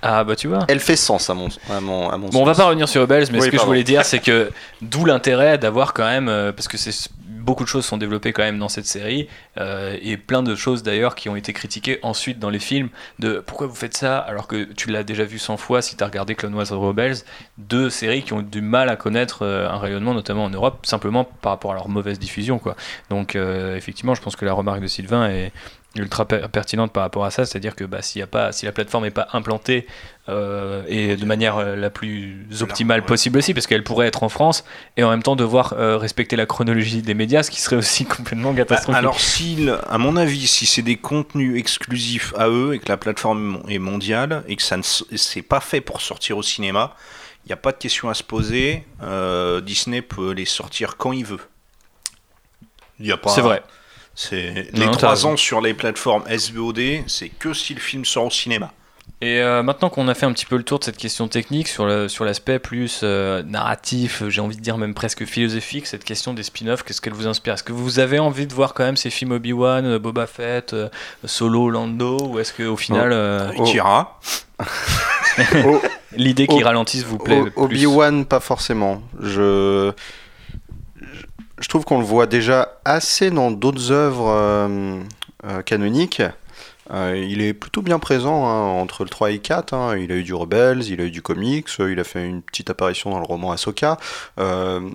Ah bah tu vois. Elle fait sens à mon, à mon, à mon bon, sens. Bon, on va pas revenir sur Rebels, mais oui, ce que pardon. je voulais dire, c'est que d'où l'intérêt d'avoir quand même, euh, parce que c'est, beaucoup de choses sont développées quand même dans cette série, euh, et plein de choses d'ailleurs qui ont été critiquées ensuite dans les films, de pourquoi vous faites ça alors que tu l'as déjà vu cent fois si t'as regardé Clone Wars ou Rebels, deux séries qui ont du mal à connaître euh, un rayonnement, notamment en Europe, simplement par rapport à leur mauvaise diffusion, quoi. Donc euh, effectivement, je pense que la remarque de Sylvain est... ultra per- pertinente par rapport à ça, c'est-à-dire que bah, s'il y a pas, si la plateforme n'est pas implantée euh, et de manière euh, la plus optimale possible aussi, parce qu'elle pourrait être en France et en même temps devoir euh, respecter la chronologie des médias, ce qui serait aussi complètement catastrophique. Alors, si, à mon avis, si c'est des contenus exclusifs à eux et que la plateforme est mondiale et que ça ne c'est pas fait pour sortir au cinéma, il n'y a pas de question à se poser. Euh, Disney peut les sortir quand il veut. Il y a pas. C'est vrai. C'est les trois ans sur les plateformes S V O D, c'est que si le film sort au cinéma. Et euh, maintenant qu'on a fait un petit peu le tour de cette question technique sur, le, sur l'aspect plus euh, narratif, j'ai envie de dire même presque philosophique, cette question des spin-offs, qu'est-ce qu'elle vous inspire ? Est-ce que vous avez envie de voir quand même ces films Obi-Wan, Boba Fett, euh, Solo, Lando, ou est-ce qu'au final... Euh... Oh. Kira oh. L'idée qu'ils oh. ralentissent vous plaît oh. plus. Obi-Wan, pas forcément. Je... Je trouve qu'on le voit déjà assez dans d'autres œuvres euh, euh, canoniques. Euh, il est plutôt bien présent hein, entre le trois et le quatre, hein. Il a eu du Rebels, il a eu du comics, il a fait une petite apparition dans le roman Ahsoka, euh,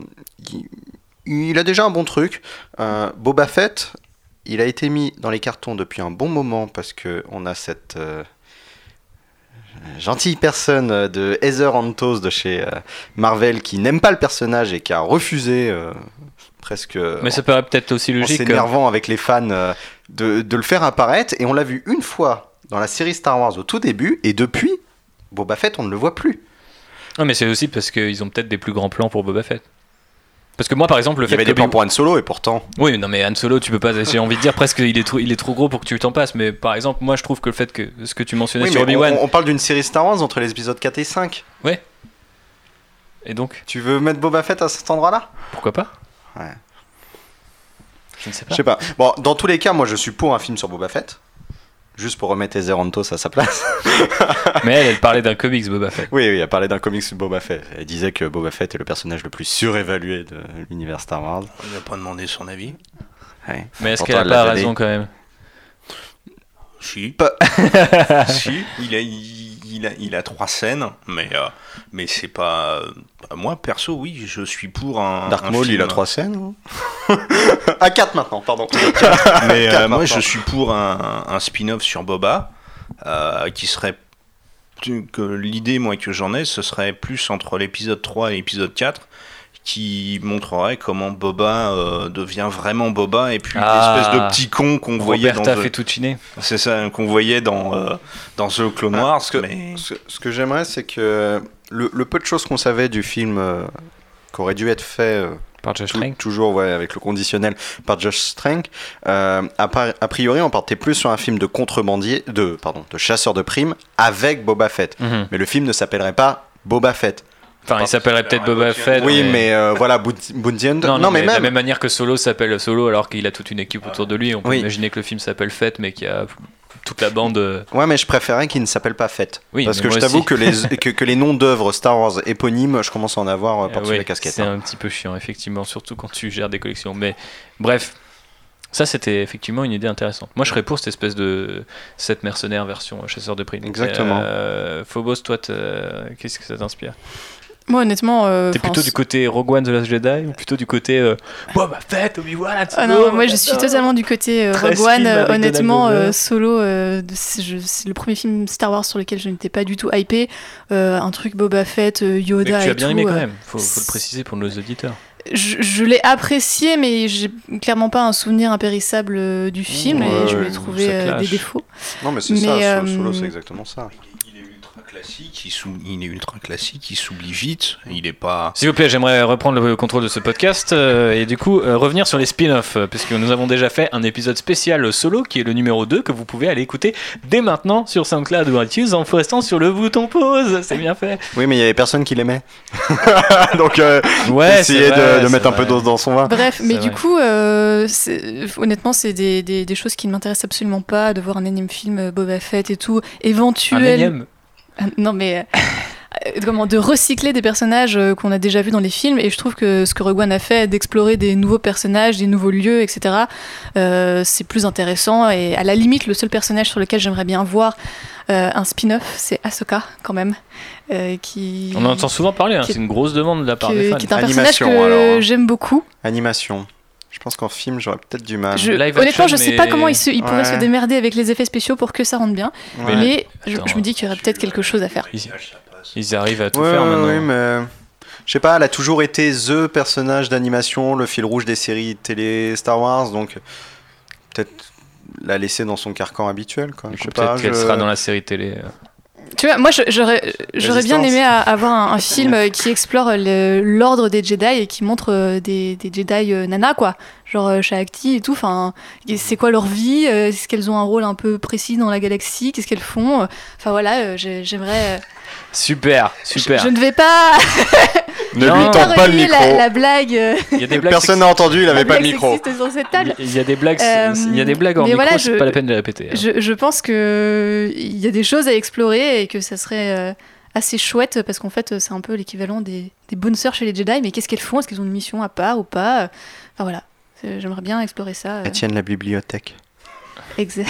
il, il a déjà un bon truc. euh, Boba Fett, il a été mis dans les cartons depuis un bon moment parce qu'on a cette euh, gentille personne de Heather Antos de chez euh, Marvel qui n'aime pas le personnage et qui a refusé euh, presque... Mais ça paraît peut-être aussi logique. En s'énervant euh... avec les fans... Euh, De, de le faire apparaître, et on l'a vu une fois dans la série Star Wars au tout début, et depuis, Boba Fett, on ne le voit plus. Non, mais c'est aussi parce qu'ils ont peut-être des plus grands plans pour Boba Fett. Parce que moi, par exemple, le il fait. Il y avait des plans pour Han Solo, et pourtant. Oui, non, mais Han Solo, tu peux pas. J'ai envie de dire presque, il est trop, il est trop gros pour que tu t'en passes. Mais par exemple, moi, je trouve que le fait que ce que tu mentionnais oui, sur Obi-Wan. On, on parle d'une série Star Wars entre les épisodes quatre et cinq. Ouais. Et donc. Tu veux mettre Boba Fett à cet endroit-là ? Pourquoi pas ? Ouais. Je ne sais pas. Je sais pas. Bon, dans tous les cas, moi je suis pour un film sur Boba Fett. Juste pour remettre Heather Antos à sa place. Mais elle, elle parlait d'un comics Boba Fett. Oui, oui, elle parlait d'un comics Boba Fett. Elle disait que Boba Fett est le personnage le plus surévalué de l'univers Star Wars. On lui a pas demandé son avis. Ouais. Mais est-ce Pourtant, qu'elle a pas raison des... quand même ? Si. Pas... si. Il a, il, il, a, il a trois scènes, mais, euh, mais c'est pas... Euh, moi, perso, oui, je suis pour un... Dark Maul, il a trois scènes ou... À quatre maintenant, pardon. quatre. Mais quatre euh, moi, je suis pour un, un spin-off sur Boba, euh, qui serait... Que l'idée, moi, que j'en ai, ce serait plus entre l'épisode trois et l'épisode quatre, qui montrerait comment Boba euh, devient vraiment Boba et puis ah, l'espèce de petit con qu'on voyait dans The... c'est ça qu'on voyait dans euh, dans The Clone Wars. Ah, ce, que, mais... ce, ce que j'aimerais, c'est que le, le peu de choses qu'on savait du film euh, qu'aurait dû être fait euh, par Josh Trank, toujours ouais, avec le conditionnel par Josh Trank, euh, a, par, a priori on partait plus sur un film de contrebandier de pardon de chasseur de primes avec Boba Fett, mm-hmm. mais le film ne s'appellerait pas Boba Fett. Enfin, enfin, il s'appellerait peut-être Boba Fett. Oui, mais, mais euh, voilà, Bounty Hunter. Non, non, non mais, mais même... de la même manière que Solo s'appelle Solo, alors qu'il a toute une équipe autour de lui, on peut oui. imaginer que le film s'appelle Fett, mais qu'il y a toute la bande. Ouais, mais je préférais qu'il ne s'appelle pas Fett. Oui, parce que je t'avoue que les, que, que les noms d'œuvres Star Wars éponymes, je commence à en avoir par-dessus euh, ouais, la casquette. C'est hein. un petit peu chiant, effectivement, surtout quand tu gères des collections. Mais bref, ça c'était effectivement une idée intéressante. Moi, je serais pour cette espèce de cette mercenaire version chasseur de primes. Exactement. Euh, Phobos, toi, qu'est-ce que ça t'inspire ? Moi, honnêtement, euh, t'es plutôt c'est... du côté Rogue One The Last Jedi ou plutôt du côté euh, Boba Fett, Obi-Wan? Ah non, moi je suis totalement du côté euh, Rogue One. Euh, honnêtement, euh, Solo, euh, c'est, je, c'est le premier film Star Wars sur lequel je n'étais pas du tout hypé. Euh, un truc Boba Fett, euh, Yoda. Mais que tu as bien tout, aimé quand même. Faut, faut le préciser pour nos auditeurs. Je, je l'ai apprécié, mais j'ai clairement pas un souvenir impérissable euh, du film ouais, et je lui ai trouvé euh, des défauts. Non, mais c'est mais, ça. Euh, Solo, c'est exactement ça. Classique, il, sou... il est ultra classique, il s'oublie vite, il est pas... S'il vous plaît, j'aimerais reprendre le contrôle de ce podcast euh, et du coup euh, revenir sur les spin-offs, euh, puisque nous avons déjà fait un épisode spécial Solo, qui est le numéro deux, que vous pouvez aller écouter dès maintenant sur SoundCloud ou iTunes en restant sur le bouton pause, c'est bien fait. Oui, mais il y avait personne qui l'aimait, donc euh, ouais, essayer vrai, de, de mettre vrai. un peu d'eau dans son vin. Bref, mais c'est du vrai. coup, euh, c'est... honnêtement, c'est des, des, des choses qui ne m'intéressent absolument pas, de voir un énième film Boba Fett et tout, éventuel... Un énième Non mais euh, comment de recycler des personnages euh, qu'on a déjà vus dans les films, et je trouve que ce que Rogue One a fait, d'explorer des nouveaux personnages, des nouveaux lieux, et cetera. Euh, c'est plus intéressant, et à la limite le seul personnage sur lequel j'aimerais bien voir euh, un spin-off, c'est Ahsoka quand même, euh, qui on en entend souvent parler. Hein, c'est une grosse demande de la part que, des fans. Qui est un personnage Animation, que alors, hein. j'aime beaucoup. Animation. Je pense qu'en film, j'aurais peut-être du mal. Je, Live honnêtement, action, je ne sais mais... pas comment ils, se, ils ouais. pourraient se démerder avec les effets spéciaux pour que ça rentre bien. Ouais. Mais Attends, je, je me dis qu'il y aurait peut-être quelque chose à faire. Ils, ils arrivent à tout ouais, faire maintenant. Oui, mais... Je sais pas, elle a toujours été THE personnage d'animation, le fil rouge des séries télé Star Wars, donc peut-être la laisser dans son carcan habituel. Quoi. Je sais peut-être pas, qu'elle je... sera dans la série télé... Tu vois, moi je, j'aurais, j'aurais bien aimé avoir un, un film qui explore le, l'ordre des Jedi et qui montre des, des Jedi euh, nana, quoi. Genre euh, Shakti et tout. Enfin, c'est quoi leur vie? Est-ce qu'elles ont un rôle un peu précis dans la galaxie? Qu'est-ce qu'elles font? Enfin voilà, euh, j'ai, j'aimerais. Euh... Super, super. Je, je ne vais pas. Ne non, lui tente pas le micro. La, la blague. Il y a des blagues. Personne n'a entendu, il n'avait pas le micro. Sur cette table. Il y a des blagues. Euh, il y a des blagues en micro. Voilà, je, c'est pas la peine de les répéter. Hein. Je, je pense que il y a des choses à explorer et que ça serait assez chouette parce qu'en fait c'est un peu l'équivalent des, des bonnes sœurs chez les Jedi. Mais qu'est-ce qu'elles font? Est-ce qu'elles ont une mission à part ou pas? Enfin voilà, j'aimerais bien explorer ça. Elles tiennent la bibliothèque. Exact.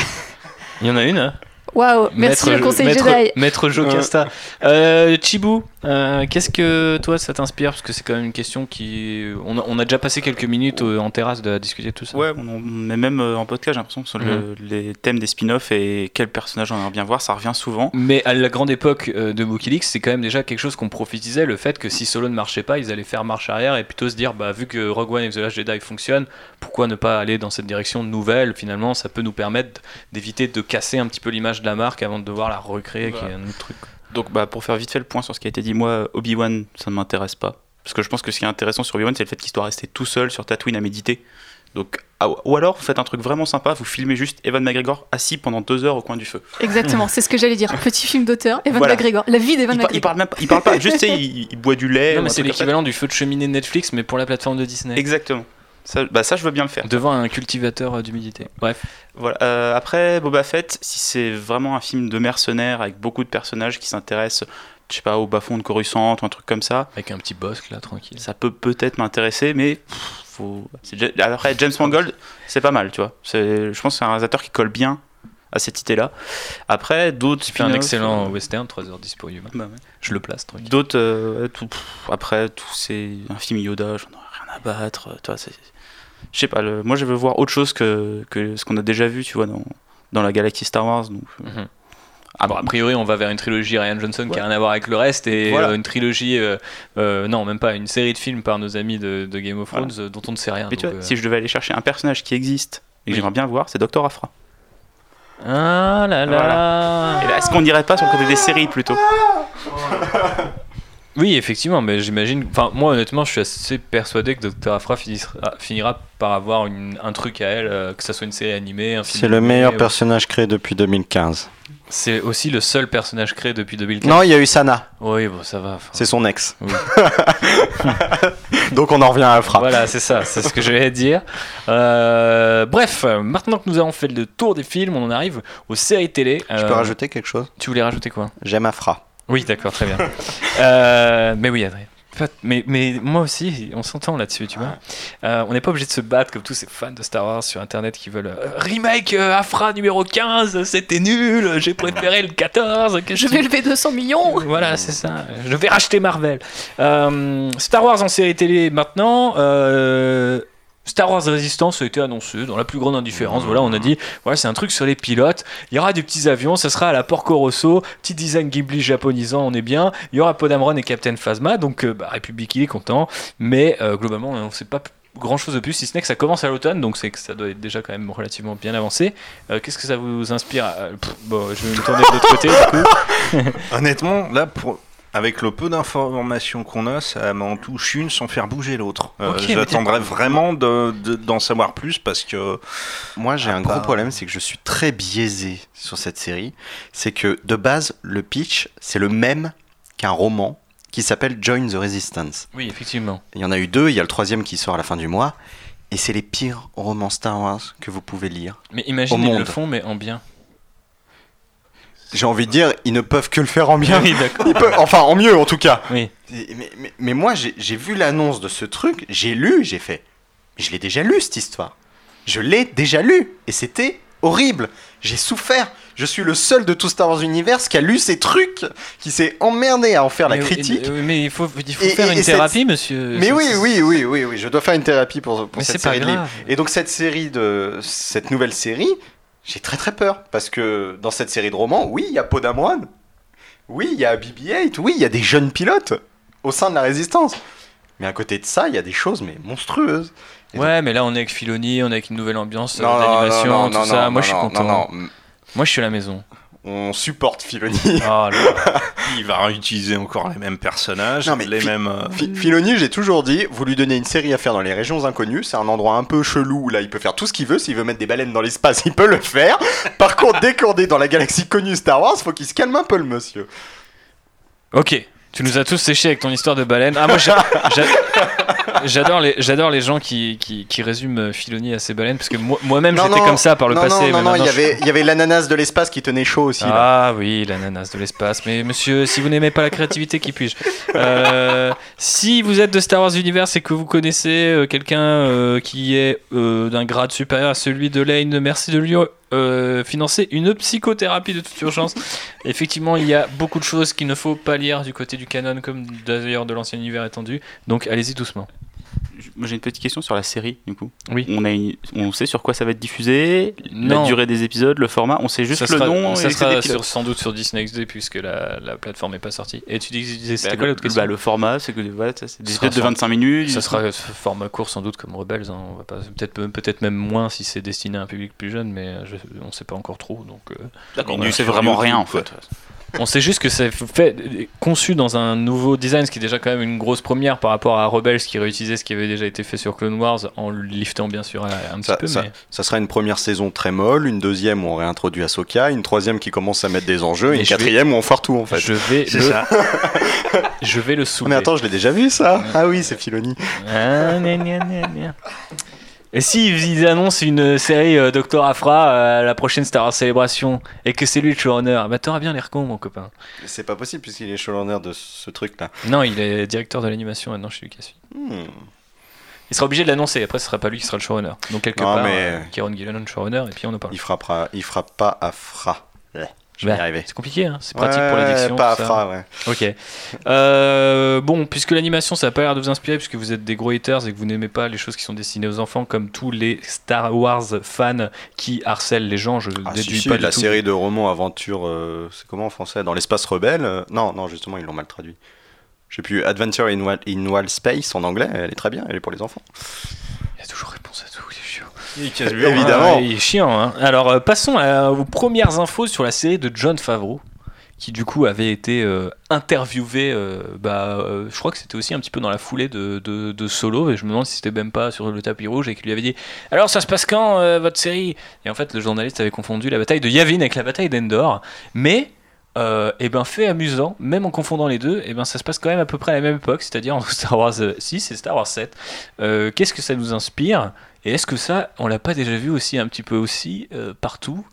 Il y en a une. Hein. Waouh, merci le conseil Maître, Jedi. Maître Jocasta. Euh, Chibou, euh, qu'est-ce que toi ça t'inspire? Parce que c'est quand même une question qui... On a, on a déjà passé quelques minutes euh, en terrasse de discuter de tout ça. Ouais, on, mais même euh, en podcast, j'ai l'impression que sur le, mm-hmm. les thèmes des spin-offs et quel personnage on aimerait bien voir, ça revient souvent. Mais à la grande époque euh, de Mookilix, c'est quand même déjà quelque chose qu'on prophétisait, le fait que si Solo ne marchait pas, ils allaient faire marche arrière et plutôt se dire, bah vu que Rogue One et The Last Jedi fonctionnent, pourquoi ne pas aller dans cette direction nouvelle? Finalement, ça peut nous permettre d'éviter de casser un petit peu l'image de la marque avant de devoir la recréer, voilà. Qui est un autre truc. Donc bah, pour faire vite fait le point sur ce qui a été dit, moi Obi-Wan ça ne m'intéresse pas parce que je pense que ce qui est intéressant sur Obi-Wan c'est le fait qu'il doit rester tout seul sur Tatooine à méditer. Donc, ah, ou alors vous faites un truc vraiment sympa, vous filmez juste Ewan McGregor assis pendant deux heures au coin du feu. Exactement, c'est ce que j'allais dire. Petit film d'auteur, Ewan voilà. McGregor, la vie d'Ewan il par, McGregor. Il parle même pas, il parle pas juste il, il boit du lait. Non mais c'est l'équivalent du feu de cheminée de Netflix mais pour la plateforme de Disney. Exactement. Ça, bah ça je veux bien le faire devant un cultivateur d'humidité. Bref voilà. Euh, après Boba Fett, si c'est vraiment un film de mercenaires avec beaucoup de personnages qui s'intéressent, je sais pas, au bas-fond de Coruscant ou un truc comme ça avec un petit boss là tranquille, ça peut peut-être m'intéresser mais faut... c'est... après James Mangold c'est pas mal tu vois, c'est... je pense que c'est un réalisateur qui colle bien à cette idée-là. Après, d'autres... C'est un excellent euh, western, trois heures dix pour Yuma. Bah ouais. Je le place, tranquille. D'autres... Euh, tout, pff, après, tout c'est un film Yoda, j'en ai rien à battre. Euh, toi, c'est... Je sais pas, le, moi, je veux voir autre chose que, que ce qu'on a déjà vu, tu vois, dans, dans la galaxie Star Wars. Donc, euh... mm-hmm. Ah bon, a priori, on va vers une trilogie Rian Johnson ouais. qui n'a rien à voir avec le reste et voilà. euh, une trilogie, euh, euh, non, même pas, une série de films par nos amis de, de Game of Thrones voilà. euh, dont on ne sait rien. Mais donc, tu vois, euh... si je devais aller chercher un personnage qui existe et que oui. j'aimerais bien voir, c'est Doctor Aphra. Ah là là, voilà. Et là, est-ce qu'on n'irait pas sur le côté des séries plutôt? Oui, effectivement, mais j'imagine. Enfin, moi, honnêtement, je suis assez persuadé que Docteur Aphra finira, finira par avoir une, un truc à elle, euh, que ça soit une série animée, un film. C'est animé, le meilleur ouais. personnage créé depuis deux mille quinze. C'est aussi le seul personnage créé depuis deux mille quinze. Non, il y a eu Sana. Oui, bon, ça va. Fin... C'est son ex. Oui. Donc on en revient à Aphra. Voilà, c'est ça, c'est ce que j'allais dire. Euh, bref, maintenant que nous avons fait le tour des films, on en arrive aux séries télé. Euh, Je peux rajouter quelque chose? Tu voulais rajouter quoi? J'aime Aphra. Oui, d'accord, très bien. euh, mais oui, Adrien. Mais, mais moi aussi, on s'entend là-dessus, tu vois. Euh, on n'est pas obligé de se battre comme tous ces fans de Star Wars sur Internet qui veulent euh, remake euh, Aphra numéro quinze, c'était nul, j'ai préféré le quatorze. Que je vais lever deux cents millions. Voilà, c'est ça. Je vais racheter Marvel. Euh, Star Wars en série télé maintenant. Euh, Star Wars Resistance a été annoncé dans la plus grande indifférence. Voilà, on a dit, voilà, c'est un truc sur les pilotes. Il y aura des petits avions, ça sera à la Porco Rosso, petit design Ghibli japonisant, on est bien. Il y aura Poe Dameron et Captain Phasma, donc bah, République il est content. Mais euh, globalement, on ne sait pas grand chose de plus, si ce n'est que ça commence à l'automne, donc c'est que ça doit être déjà quand même relativement bien avancé. Euh, qu'est-ce que ça vous inspire? Pff, bon, je vais me tourner de l'autre côté. Du coup. Honnêtement, là pour. Avec le peu d'informations qu'on a, ça m'en touche une sans faire bouger l'autre. Euh, okay, j'attendrais vraiment de, de, d'en savoir plus parce que... Moi, j'ai un part... gros problème, c'est que je suis très biaisé sur cette série. C'est que, de base, le pitch, c'est le même qu'un roman qui s'appelle « Join the Resistance ». Oui, effectivement. Il y en a eu deux, il y a le troisième qui sort à la fin du mois. Et c'est les pires romans Star Wars que vous pouvez lire. Mais imaginez, au monde. Ils le font, mais en bien. J'ai envie de dire, ils ne peuvent que le faire en bien. Oui, ils peuvent, enfin, en mieux, en tout cas. Oui. Mais, mais, mais moi, j'ai, j'ai vu l'annonce de ce truc, j'ai lu, j'ai fait... Je l'ai déjà lu, cette histoire. Je l'ai déjà lu, et c'était horrible. J'ai souffert. Je suis le seul de tout Star Wars Universe qui a lu ces trucs, qui s'est emmerdé à en faire mais, la critique. Mais, mais il faut, il faut et, faire et, une et thérapie, cette... monsieur. Mais oui, oui, oui, oui, oui, je dois faire une thérapie pour, pour cette série de livres. Et donc, cette série de... Cette nouvelle série... J'ai très très peur, parce que dans cette série de romans, oui, il y a Poe Dameron, oui, il y a B B huit, oui, il y a des jeunes pilotes au sein de la Résistance. Mais à côté de ça, il y a des choses mais monstrueuses. Et ouais, donc... mais là on est avec Filoni, on est avec une nouvelle ambiance non, d'animation, non, non, tout non, ça, non, moi non, je suis content. Non, non. Moi je suis à la maison. on supporte Filoni. Oh là là. Il va réutiliser encore les mêmes personnages, non, mais les fi- mêmes... Fi- Filoni, j'ai toujours dit, vous lui donnez une série à faire dans les régions inconnues, c'est un endroit un peu chelou, où là il peut faire tout ce qu'il veut, s'il veut mettre des baleines dans l'espace, il peut le faire. Par contre, dès qu'on est dans la galaxie connue Star Wars, faut qu'il se calme un peu le monsieur. Ok, tu nous as tous séchés avec ton histoire de baleine. Ah, moi j'a- j'a- j'adore, les, j'adore les gens qui, qui, qui résument Filoni à ses baleines, parce que moi, moi-même non, j'étais non, comme ça par le non, passé. Non, mais non, il y, je... y avait l'ananas de l'espace qui tenait chaud aussi. Ah là. Oui, l'ananas de l'espace. Mais monsieur, si vous n'aimez pas la créativité, qui puis-je euh, si vous êtes de Star Wars Universe et que vous connaissez euh, quelqu'un euh, qui est euh, d'un grade supérieur à celui de Lane, merci de lui... Euh, financer une psychothérapie de toute urgence. Effectivement, il y a beaucoup de choses qu'il ne faut pas lire du côté du canon, comme d'ailleurs de l'ancien univers étendu. Donc, allez-y doucement. Moi, j'ai une petite question sur la série, du coup. Oui. On a une... on sait sur quoi ça va être diffusé, non. La durée des épisodes, le format. On sait juste ça le sera... nom. Ça sera sur, sans doute sur Disney X D puisque la, la plateforme n'est pas sortie. Et tu disais c'était bah, quoi l'autre question bah, le format, c'est que voilà, ça, c'est des épisodes de vingt-cinq minutes. Ça sera format court sans doute comme Rebels. Hein. On va pas... peut-être peut-être même moins si c'est destiné à un public plus jeune, mais je... on ne sait pas encore trop. Donc euh... d'accord. On ne sait vraiment rien en fait. On sait juste que c'est fait, conçu dans un nouveau design, ce qui est déjà quand même une grosse première par rapport à Rebels qui réutilisait ce qui avait déjà été fait sur Clone Wars en le liftant bien sûr un petit ça, peu. Ça, mais... ça sera une première saison très molle, une deuxième où on réintroduit Ahsoka, une troisième qui commence à mettre des enjeux et, et une quatrième vais... où on foire tout en fait. Je vais c'est le... ça. Je vais le soulever. Mais attends, je l'ai déjà vu ça. Ah oui, c'est Filoni. Ah, gna, gna, gna, gna. Et s'ils annoncent une série euh, Doctor Aphra euh, à la prochaine Star Wars Célébration et que c'est lui le showrunner, bah t'auras bien l'air con, mon copain. C'est pas possible puisqu'il est showrunner de ce truc-là. Non, il est directeur de l'animation maintenant chez Lucasfilm. Hmm. Il sera obligé de l'annoncer, après ce sera pas lui qui sera le showrunner. Donc quelque non, part, mais... euh, Kieron Gillen le showrunner et puis on en parle. Il frappera, il frappera Aphra. Ouais. Je vais bah, y arriver. C'est compliqué, hein, c'est pratique ouais, pour l'addiction. Pas Aphra, ouais. Ok. Euh, bon, puisque l'animation, ça n'a pas l'air de vous inspirer, puisque vous êtes des gros haters et que vous n'aimez pas les choses qui sont destinées aux enfants, comme tous les Star Wars fans qui harcèlent les gens. Je ah, déduis si, si, pas la tout. Série de romans aventure, euh, c'est comment en français ? Dans l'espace rebelle euh, Non, non, justement, ils l'ont mal traduit. Je sais plus. Adventure in Wild, in Wild Space en anglais, elle est très bien, elle est pour les enfants. Il y a toujours réponse à tout. Il est évidemment. Hein, il est chiant. Hein. Alors, euh, passons à, aux premières infos sur la série de John Favreau, qui du coup avait été euh, interviewé. Euh, bah, euh, je crois que c'était aussi un petit peu dans la foulée de, de, de Solo, et je me demande si c'était même pas sur le tapis rouge et qu'il lui avait dit « Alors, ça se passe quand euh, votre série ?» Et en fait, le journaliste avait confondu la bataille de Yavin avec la bataille d'Endor, mais. Euh, et ben fait amusant, même en confondant les deux, et ben ça se passe quand même à peu près à la même époque, c'est-à-dire entre Star Wars six et Star Wars sept. Euh, qu'est-ce que ça nous inspire ? Et est-ce que ça, on l'a pas déjà vu aussi un petit peu aussi euh, partout ?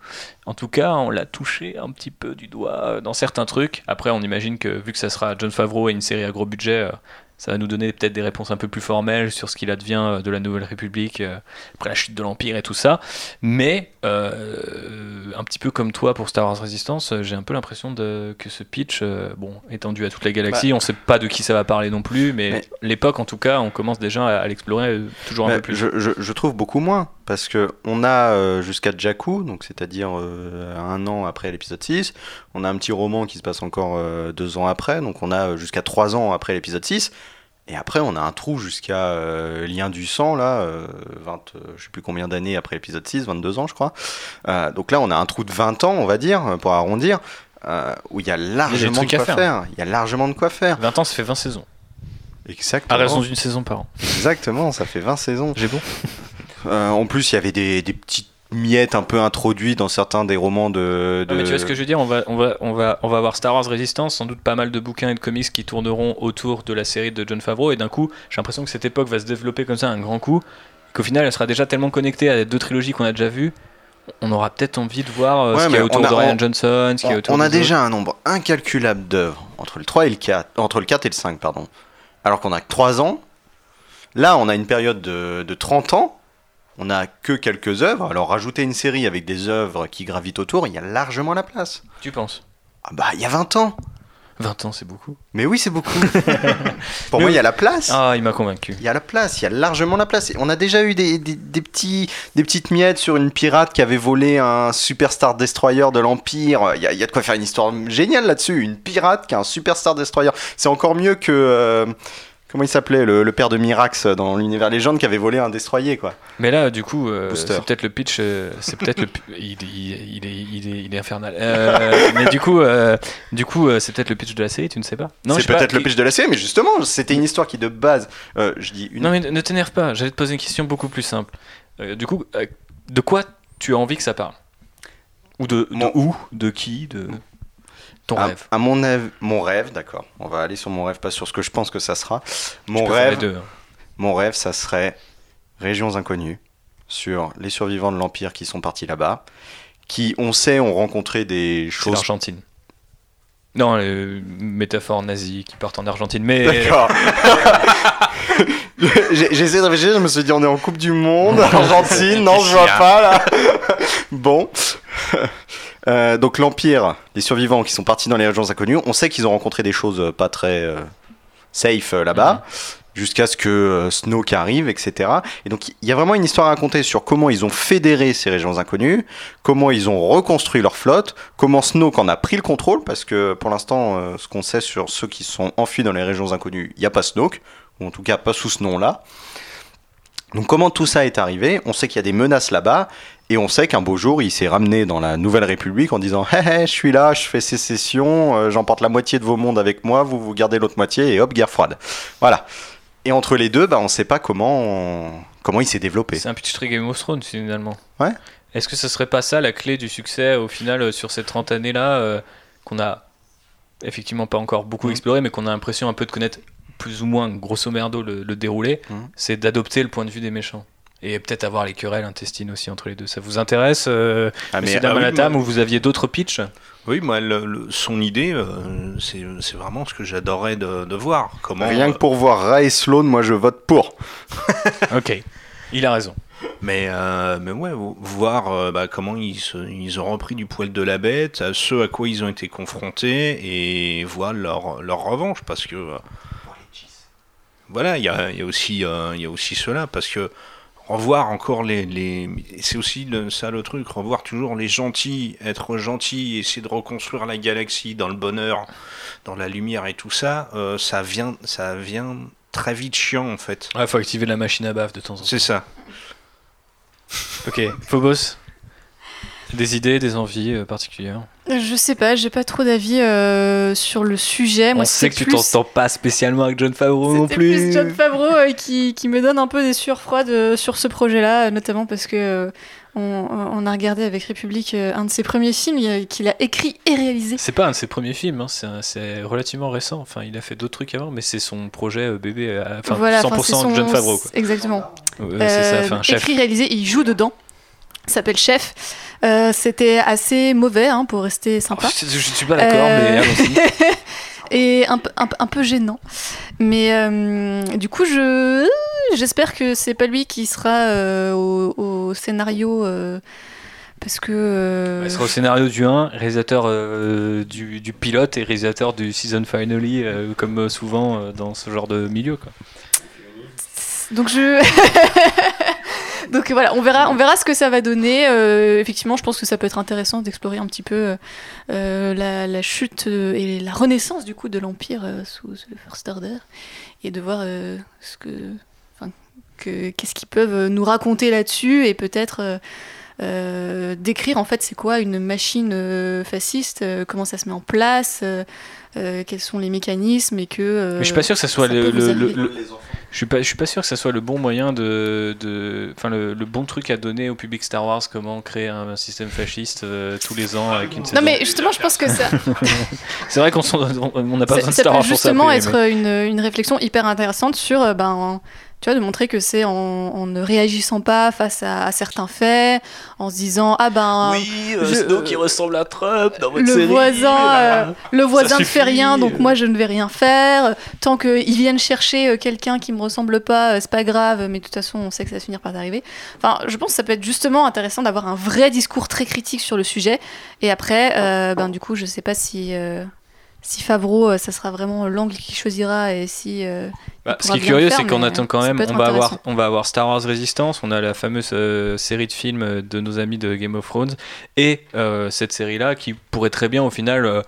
En tout cas, on l'a touché un petit peu du doigt dans certains trucs. Après, on imagine que vu que ça sera John Favreau et une série à gros budget, euh, ça va nous donner peut-être des réponses un peu plus formelles sur ce qu'il advient de la Nouvelle République euh, après la chute de l'Empire et tout ça. Mais, euh, un petit peu comme toi pour Star Wars Resistance, j'ai un peu l'impression de, que ce pitch, euh, bon, étendu à toute la galaxie, bah, on ne sait pas de qui ça va parler non plus, mais, mais l'époque, en tout cas, on commence déjà à, à l'explorer toujours un peu plus. Je, je, je trouve beaucoup moins, parce qu'on a euh, jusqu'à Jakku, donc c'est-à-dire euh, un an après l'épisode six, on a un petit roman qui se passe encore euh, deux ans après, donc on a jusqu'à trois ans après l'épisode six, et après, on a un trou jusqu'à euh, Lien du Sang, là, euh, vingt, euh, je sais plus combien d'années après l'épisode six, vingt-deux ans, je crois. Euh, donc là, on a un trou de vingt ans, on va dire, pour arrondir, euh, où il y a largement de quoi faire. faire. Il y a largement de quoi faire. vingt ans, ça fait vingt saisons. Exactement. À raison d'une saison par an. Exactement, ça fait vingt saisons. J'ai bon. euh, en plus, il y avait des, des petites miettes un peu introduites dans certains des romans de... de... Non, mais tu vois ce que je veux dire, on va, on, va, on, va, on va avoir Star Wars Resistance, sans doute pas mal de bouquins et de comics qui tourneront autour de la série de John Favreau, et d'un coup, j'ai l'impression que cette époque va se développer comme ça un grand coup, qu'au final elle sera déjà tellement connectée à deux trilogies qu'on a déjà vues, on aura peut-être envie de voir euh, ouais, ce qu'il y a autour a, de Rian Johnson, ce qu'il y a autour de... On a déjà autres. Un nombre incalculable d'œuvres, entre le trois et le quatre, entre le quatre et le cinq, pardon. Alors qu'on a que trois ans, là on a une période de, de trente ans, on n'a que quelques œuvres, alors rajouter une série avec des œuvres qui gravitent autour, il y a largement la place. Tu penses ? Ah bah, il y a vingt ans. vingt ans, c'est beaucoup. Mais oui, c'est beaucoup. Pour mais moi, il oui. y a la place. Ah, il m'a convaincu. Il y a la place, il y a largement la place. On a déjà eu des, des, des, petits, des petites miettes sur une pirate qui avait volé un Super Star Destroyer de l'Empire. Il y a, il y a de quoi faire une histoire géniale là-dessus. Une pirate qui a un Super Star Destroyer. C'est encore mieux que... Euh, Comment il s'appelait, le, le père de Mirax dans l'univers légende qui avait volé un destroyer, quoi. Mais là, du coup, euh, c'est peut-être le pitch, euh, c'est peut-être le, il, il, il, est, il, est, il est infernal. Euh, mais du coup, euh, du coup, euh, c'est peut-être le pitch de la série, tu ne sais pas. Non, c'est peut-être pas, le pitch de la série, mais justement, c'était une histoire qui de base, euh, je dis. Une... Non mais ne t'énerve pas, j'allais te poser une question beaucoup plus simple. Euh, du coup, euh, de quoi tu as envie que ça parle ? Ou de, de mon... où, de qui, de. de... Ton à, rêve. À mon rêve, mon rêve, d'accord. On va aller sur mon rêve, pas sur ce que je pense que ça sera. Mon rêve, deux, hein. Mon rêve, ça serait Régions inconnues, sur les survivants de l'Empire qui sont partis là-bas, qui, on sait, ont rencontré des c'est choses. L'Argentine. Non, les métaphores nazies qui partent en Argentine, mais. D'accord. J'ai, j'ai essayé de réfléchir, je me suis dit, on est en Coupe du Monde, Argentine, non, je vois pas là. Bon. Euh, donc l'Empire, les survivants qui sont partis dans les régions inconnues, on sait qu'ils ont rencontré des choses pas très euh, safe euh, là-bas, mmh. jusqu'à ce que euh, Snoke arrive, et cetera. Et donc il y a vraiment une histoire à raconter sur comment ils ont fédéré ces régions inconnues, comment ils ont reconstruit leur flotte, comment Snoke en a pris le contrôle, parce que pour l'instant, euh, ce qu'on sait sur ceux qui sont enfuis dans les régions inconnues, il n'y a pas Snoke, ou en tout cas pas sous ce nom-là. Donc comment tout ça est arrivé ? On sait qu'il y a des menaces là-bas, et on sait qu'un beau jour, il s'est ramené dans la Nouvelle République en disant hey, « Hé, hé, je suis là, je fais sécession, euh, j'emporte la moitié de vos mondes avec moi, vous vous gardez l'autre moitié, et hop, guerre froide. » Voilà. Et entre les deux, bah, on ne sait pas comment, on... comment il s'est développé. C'est un petit truc Game of Thrones, finalement. Ouais. Est-ce que ce ne serait pas ça la clé du succès, au final, sur ces trente années-là, euh, qu'on a effectivement pas encore beaucoup mmh. exploré, mais qu'on a l'impression un peu de connaître plus ou moins, grosso merdo, le, le déroulé, mmh. c'est d'adopter le point de vue des méchants. Et peut-être avoir les querelles intestines aussi entre les deux. Ça vous intéresse, euh, ah Monsieur Damalatam, ah oui, ou vous aviez d'autres pitchs ? Oui, moi, le, le, son idée, euh, c'est, c'est vraiment ce que j'adorais de, de voir. Comment, Rien euh... que pour voir Ray et Sloan, moi, je vote pour. Ok, il a raison. Mais, euh, mais ouais, voir euh, bah, comment ils, se, ils ont repris du poil de la bête, à ce à quoi ils ont été confrontés, et voir leur, leur revanche, parce que... Euh, voilà, il y a, y a aussi, euh, y a aussi cela, parce que revoir encore les... les c'est aussi le, ça le truc, revoir toujours les gentils, être gentils, essayer de reconstruire la galaxie dans le bonheur, dans la lumière et tout ça, euh, ça, vient, ça vient très vite chiant, en fait. Ouais, faut activer la machine à baffe de temps en temps. C'est ça. Ok, Phobos, des idées, des envies euh, particulières ? Je sais pas, j'ai pas trop d'avis euh, sur le sujet. Moi, on sait que plus... tu t'entends pas spécialement avec John Favreau non plus. C'était plus John Favreau euh, qui, qui me donne un peu des sueurs froides euh, sur ce projet-là, notamment parce que euh, on, on a regardé avec République euh, un de ses premiers films euh, qu'il a écrit et réalisé. C'est pas un de ses premiers films, hein, c'est, un, c'est relativement récent. Enfin, il a fait d'autres trucs avant, mais c'est son projet euh, bébé, euh, enfin voilà, cent pour cent son... John Favreau. Quoi. Exactement. Euh, c'est ça, enfin, chef. Écrit, réalisé, il joue dedans. S'appelle Chef. Euh, c'était assez mauvais, hein, pour rester sympa. Oh, je, je, je suis pas d'accord, euh... mais et un, un, un peu gênant. Mais euh, du coup, je j'espère que c'est pas lui qui sera euh, au, au scénario. Euh... Parce que. Euh... Il sera au scénario du un, réalisateur euh, du, du pilote et réalisateur du season finale, euh, comme souvent euh, dans ce genre de milieu, quoi. Donc je. Donc voilà, on verra, on verra ce que ça va donner. Euh, effectivement, je pense que ça peut être intéressant d'explorer un petit peu euh, la, la chute et la renaissance du coup de l'Empire euh, sous le First Order, et de voir euh, ce que, enfin, que, qu'est-ce qu'ils peuvent nous raconter là-dessus, et peut-être euh, euh, décrire en fait c'est quoi une machine euh, fasciste, euh, comment ça se met en place, euh, euh, quels sont les mécanismes, et que. Euh, Mais je suis pas sûr que ça soit ça le. le, le, le... Je suis pas, je suis pas sûr que ça soit le bon moyen de, de, enfin le, le bon truc à donner au public Star Wars. Comment créer un, un système fasciste euh, tous les ans avec une saison. Non mais justement, je pense que ça. C'est vrai qu'on n'a pas besoin de Star Wars pour ça. Ça peut justement être mais... une, une réflexion hyper intéressante sur, ben, tu vois, de montrer que c'est en, en ne réagissant pas face à, à certains faits, en se disant ah ben oui, euh, Snow qui euh, ressemble à Trump dans votre le série, voisin, euh, le voisin ne fait rien, donc moi je ne vais rien faire. Tant qu'ils viennent chercher quelqu'un qui me ressemble pas, c'est pas grave, mais de toute façon on sait que ça va finir par arriver. Enfin, je pense que ça peut être justement intéressant d'avoir un vrai discours très critique sur le sujet. Et après, euh, ben du coup, je sais pas si. Euh Si Favreau, ça sera vraiment l'angle qu'il choisira, et si. Euh, bah, ce qui est curieux, faire, c'est qu'on attend quand même. On va avoir, on va avoir Star Wars Resistance. On a la fameuse euh, série de films de nos amis de Game of Thrones, et euh, cette série-là qui pourrait très bien, au final, euh,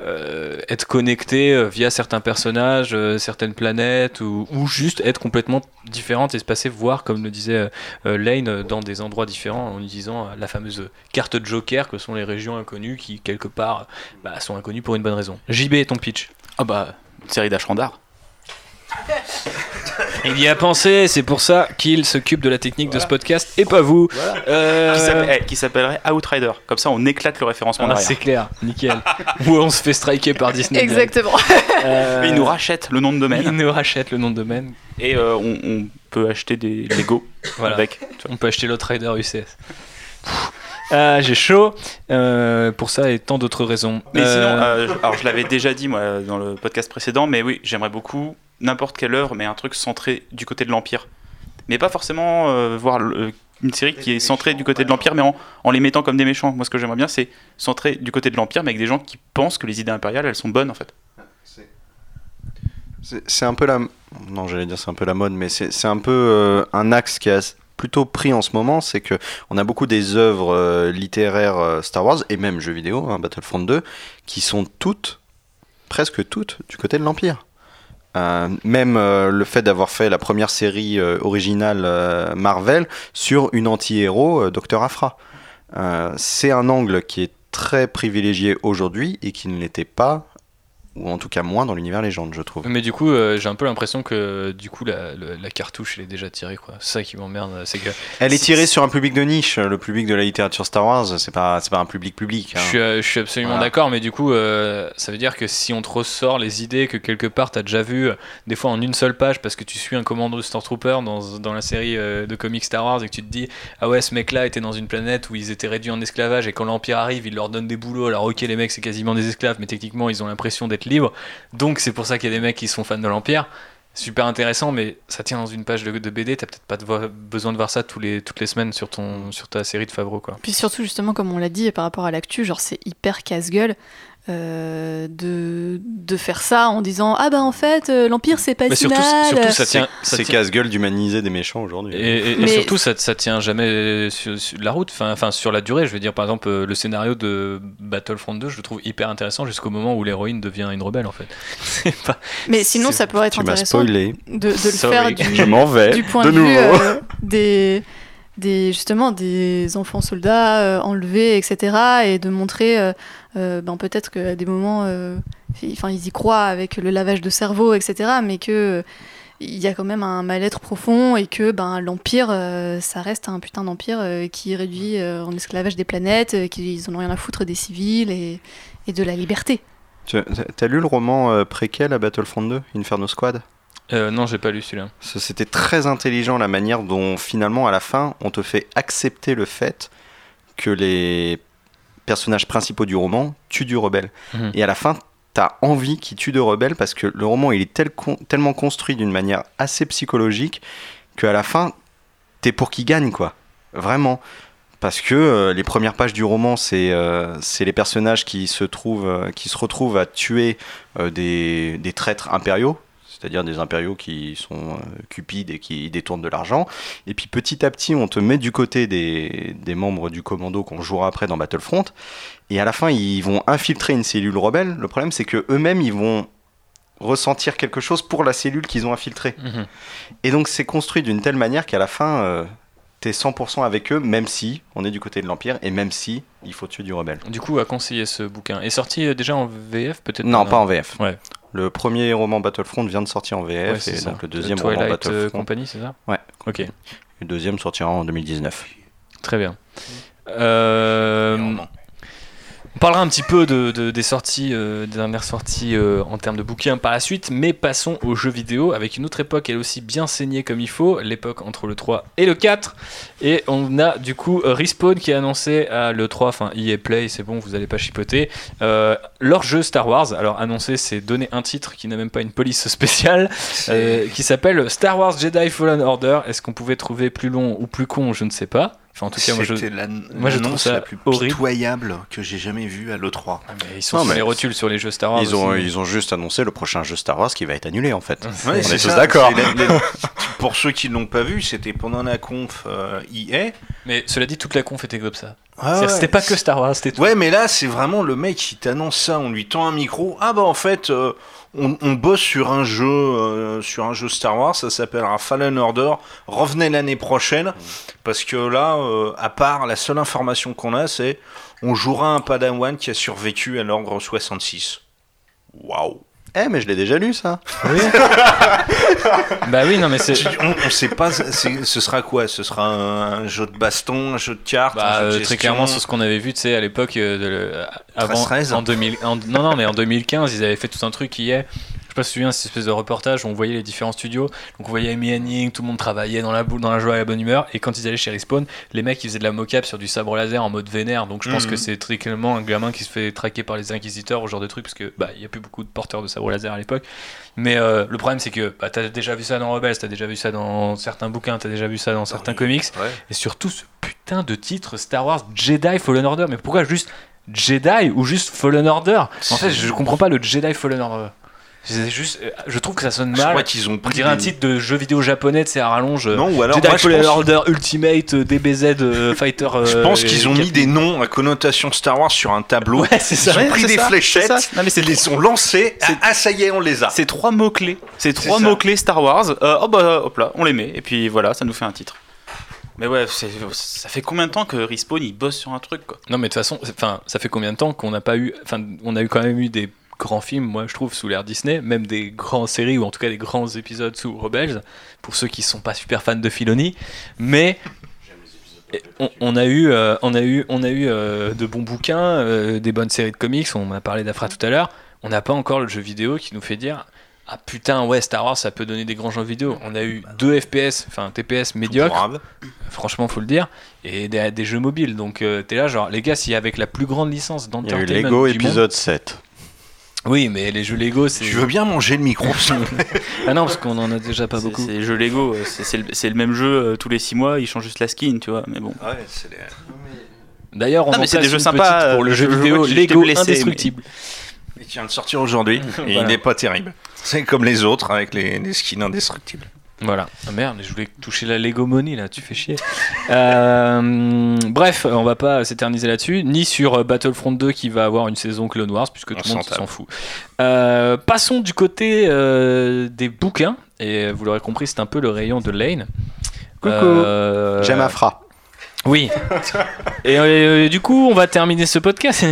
Euh, être connecté via certains personnages, euh, certaines planètes, ou, ou juste être complètement différente et se passer voir, comme le disait euh, Lane, dans des endroits différents en utilisant euh, la fameuse carte de Joker que sont les régions inconnues qui, quelque part, bah, sont inconnues pour une bonne raison. J B, ton pitch. Ah bah, une série d'Ashrandar. Il y a pensé, c'est pour ça qu'il s'occupe de la technique voilà. de ce podcast et pas vous. Voilà. Euh... Qui, s'appelle, eh, qui s'appellerait Outrider. Comme ça, on éclate le référencement ah, derrière. C'est clair, nickel. Ou on se fait striker par Disney. Exactement. Euh... Il nous rachète le nom de domaine. Il nous rachète le nom de domaine. Et euh, on, on peut acheter des Lego voilà. avec. On peut acheter l'Outrider U C S. Ah, j'ai chaud euh, pour ça et tant d'autres raisons. Mais euh... sinon, euh, alors je l'avais déjà dit moi dans le podcast précédent, mais oui, j'aimerais beaucoup. N'importe quelle œuvre, mais un truc centré du côté de l'Empire. Mais pas forcément euh, voir le, une série qui est centrée du côté de l'Empire, mais en, en les mettant comme des méchants. Moi, ce que j'aimerais bien, c'est centrer du côté de l'Empire, mais avec des gens qui pensent que les idées impériales, elles sont bonnes, en fait. C'est, c'est, c'est un peu la... Non, j'allais dire c'est un peu la mode, mais c'est, c'est un peu euh, un axe qui a plutôt pris en ce moment, c'est qu'on a beaucoup des œuvres euh, littéraires euh, Star Wars, et même jeux vidéo, hein, Battlefront deux, qui sont toutes, presque toutes, du côté de l'Empire. Euh, même euh, le fait d'avoir fait la première série euh, originale euh, Marvel sur une anti-héros, euh, Docteur Aphra. Euh, c'est un angle qui est très privilégié aujourd'hui et qui ne l'était pas, ou en tout cas moins dans l'univers légende, je trouve. Mais du coup, euh, j'ai un peu l'impression que du coup la, la, la cartouche elle est déjà tirée, quoi. C'est ça qui m'emmerde, c'est que elle est tirée c'est... sur un public de niche. Le public de la littérature Star Wars, c'est pas c'est pas un public public. Hein. Je, suis, euh, je suis absolument voilà. d'accord, mais du coup, euh, ça veut dire que si on te ressort les idées que quelque part t'as déjà vu, des fois en une seule page, parce que tu suis un commando Stormtrooper dans dans la série euh, de comics Star Wars et que tu te dis ah ouais ce mec-là était dans une planète où ils étaient réduits en esclavage et quand l'Empire arrive il leur donne des boulots. Alors ok les mecs c'est quasiment des esclaves, mais techniquement ils ont l'impression d'être libre, donc c'est pour ça qu'il y a des mecs qui sont fans de l'Empire. Super intéressant, mais ça tient dans une page de, de B D. T'as peut-être pas de vo- besoin de voir ça tous les, toutes les semaines sur, ton, sur ta série de Favreau, quoi. Puis surtout, justement, comme on l'a dit, et par rapport à l'actu, genre c'est hyper casse-gueule euh, de, de faire ça en disant ah bah en fait euh, l'Empire c'est pas mais surtout, surtout ça tient, c'est, ça c'est tient. Casse-gueule d'humaniser des méchants aujourd'hui. Et, et, mais... et surtout ça, ça tient jamais sur, sur la route, enfin sur la durée. Je veux dire par exemple le scénario de Battlefront deux, je le trouve hyper intéressant jusqu'au moment où l'héroïne devient une rebelle en fait. C'est pas... Mais sinon c'est... ça pourrait être tu intéressant de, de le Sorry. faire du, je m'en vais. du point de, de vue euh, des Des, justement des enfants soldats euh, enlevés, et cetera. Et de montrer euh, euh, ben peut-être qu'à des moments, euh, ils, ils y croient avec le lavage de cerveau, et cetera. Mais qu'il euh, y a quand même un mal-être profond et que ben, l'Empire, euh, ça reste un putain d'Empire euh, qui réduit euh, en esclavage des planètes, euh, qu'ils n'en ont rien à foutre des civils et, et de la liberté. Tu, t'as lu le roman euh, préquel à Battlefront deux, Inferno Squad ? Euh, non, j'ai pas lu celui-là. C'était très intelligent la manière dont finalement à la fin on te fait accepter le fait que les personnages principaux du roman tuent du rebelle. Mmh. Et à la fin t'as envie qu'ils tuent de rebelles parce que le roman il est tel con- tellement construit d'une manière assez psychologique qu'à la fin t'es pour qu'ils gagnent, quoi. Vraiment. Parce que euh, les premières pages du roman, c'est, euh, c'est les personnages qui se, trouvent, euh, qui se retrouvent à tuer euh, des, des traîtres impériaux. C'est-à-dire des impériaux qui sont euh, cupides et qui détournent de l'argent. Et puis petit à petit, on te met du côté des, des membres du commando qu'on jouera après dans Battlefront. Et à la fin, ils vont infiltrer une cellule rebelle. Le problème, c'est qu'eux-mêmes, ils vont ressentir quelque chose pour la cellule qu'ils ont infiltrée. Mmh. Et donc, c'est construit d'une telle manière qu'à la fin... Euh, t'es cent pour cent avec eux, même si on est du côté de l'Empire et même si il faut tuer du rebelle. Du coup, à conseiller ce bouquin. Est sorti déjà en V F peut-être ? Non, pas en V F. Ouais. Le premier roman Battlefront vient de sortir en V F ouais, et ça. donc le deuxième Twilight roman Battlefront. Twilight Company, c'est ça ? Ouais. Ok. Le deuxième sortira en deux mille dix-neuf. Très bien. Euh... On parlera un petit peu de, de, des sorties, euh, des dernières sorties euh, en termes de bouquins par la suite, mais passons aux jeux vidéo avec une autre époque, elle aussi bien saignée comme il faut, l'époque entre le trois et le quatre. Et on a du coup Respawn qui a annoncé à l'E trois, enfin E A Play, c'est bon, vous allez pas chipoter, euh, leur jeu Star Wars. Alors annoncé, c'est donner un titre qui n'a même pas une police spéciale, euh, qui s'appelle Star Wars Jedi Fallen Order. Est-ce qu'on pouvait trouver plus long ou plus con, je ne sais pas. Enfin, en tout cas, moi, je... la... moi je trouve ça la plus horrible. Pitoyable que j'ai jamais vue à l'E trois. Ah, mais ils sont non, sur mais... les rotules sur les jeux Star Wars. Ils ont, ils ont juste annoncé le prochain jeu Star Wars qui va être annulé en fait. Ouais, on est tous ça. D'accord. Les... Pour ceux qui ne l'ont pas vu, c'était pendant la conf euh, E A. Mais cela dit, toute la conf était comme ça. Ah ouais. C'était pas que Star Wars, c'était tout. Ouais, mais là, c'est vraiment le mec qui t'annonce ça, on lui tend un micro. Ah bah en fait, euh, on, on bosse sur un jeu, euh, sur un jeu Star Wars, ça s'appellera Fallen Order. Revenez l'année prochaine, parce que là, euh, à part, la seule information qu'on a, c'est on jouera un Padawan qui a survécu à l'Ordre soixante-six. Waouh. Eh, mais je l'ai déjà lu, ça. Oui. Bah oui, non, mais c'est... On, on sait pas, c'est, ce sera quoi ? Ce sera un, un jeu de baston, un jeu de cartes, bah, un jeu de gestion. Très clairement, c'est ce qu'on avait vu, tu sais, à l'époque, de le, avant, en, deux mille, en, non, non, mais en deux mille quinze, ils avaient fait tout un truc qui est... Je me souviens, cette espèce de reportage où on voyait les différents studios, donc on voyait Amy Henning, tout le monde travaillait dans la boule, dans la joie et la bonne humeur, et quand ils allaient chez Respawn, les mecs ils faisaient de la mocap sur du sabre laser en mode vénère, donc je pense mmh. que c'est très clairement un gamin qui se fait traquer par les inquisiteurs ou genre de trucs, parce que bah il y a plus beaucoup de porteurs de sabre laser à l'époque, mais euh, le problème c'est que bah, t'as déjà vu ça dans Rebels, t'as déjà vu ça dans certains bouquins, t'as déjà vu ça dans certains oh, oui. comics, ouais. Et surtout ce putain de titre Star Wars Jedi Fallen Order, mais pourquoi juste Jedi ou juste Fallen Order ? En fait je comprends pas le Jedi Fallen Order. C'est juste, je trouve que ça sonne mal. Je crois qu'ils ont pris. On dirait des... un titre de jeu vidéo japonais, c'est à rallonge. Non, ou alors. Jedi moi, Fallen pense... Order Ultimate D B Z Fighter. Je pense euh, qu'ils ont Cap... mis des noms à connotation Star Wars sur un tableau. Ouais, c'est ça. Ils ont pris c'est des ça, fléchettes, non, mais c'est... ils les ont lancées. C'est... Ah, ça y est, on les a. C'est trois mots-clés. C'est trois c'est mots-clés Star Wars. Euh, oh bah, hop là, on les met. Et puis voilà, ça nous fait un titre. Mais ouais, c'est, ça fait combien de temps que Respawn il bosse sur un truc quoi ? Non, mais de toute façon, ça fait combien de temps qu'on n'a pas eu. Enfin, on a eu quand même eu des. Grands films, moi je trouve, sous l'ère Disney, même des grandes séries ou en tout cas des grands épisodes sous Rebels, pour ceux qui sont pas super fans de Filoni, mais on, on a eu, euh, on a eu, on a eu euh, de bons bouquins, euh, des bonnes séries de comics, on a parlé d'Aphra tout à l'heure, on n'a pas encore le jeu vidéo qui nous fait dire ah putain ouais Star Wars ça peut donner des grands jeux vidéo. On a eu bah, deux F P S, enfin T P S médiocres, franchement faut le dire, et des, des jeux mobiles, donc euh, t'es là genre les gars si avec la plus grande licence d'entertainment du monde. Il y a eu Lego épisode sept. Oui, mais les jeux Lego, c'est... Tu veux bien manger le micro Ah non, parce qu'on en a déjà pas c'est, beaucoup. C'est les jeux Lego, c'est, c'est, le, c'est le même jeu tous les six mois, ils changent juste la skin, tu vois, mais bon. Ouais, c'est les... D'ailleurs, on non, en place une sympas, pour le jeu, jeu vidéo je Lego blessé, indestructible. Mais... Il vient de sortir aujourd'hui, et voilà. Il n'est pas terrible. C'est comme les autres, avec les, les skins indestructibles. Voilà. Ah merde, je voulais toucher la Lego Money là, tu fais chier. euh, bref, on va pas s'éterniser là-dessus, ni sur Battlefront deux qui va avoir une saison Clone Wars, puisque tout le monde s'en fout. Euh, passons du côté euh, des bouquins, et vous l'aurez compris, c'est un peu le rayon de Lane. Coucou. Euh, J'aime Aphra. Oui. et euh, du coup, on va terminer ce podcast.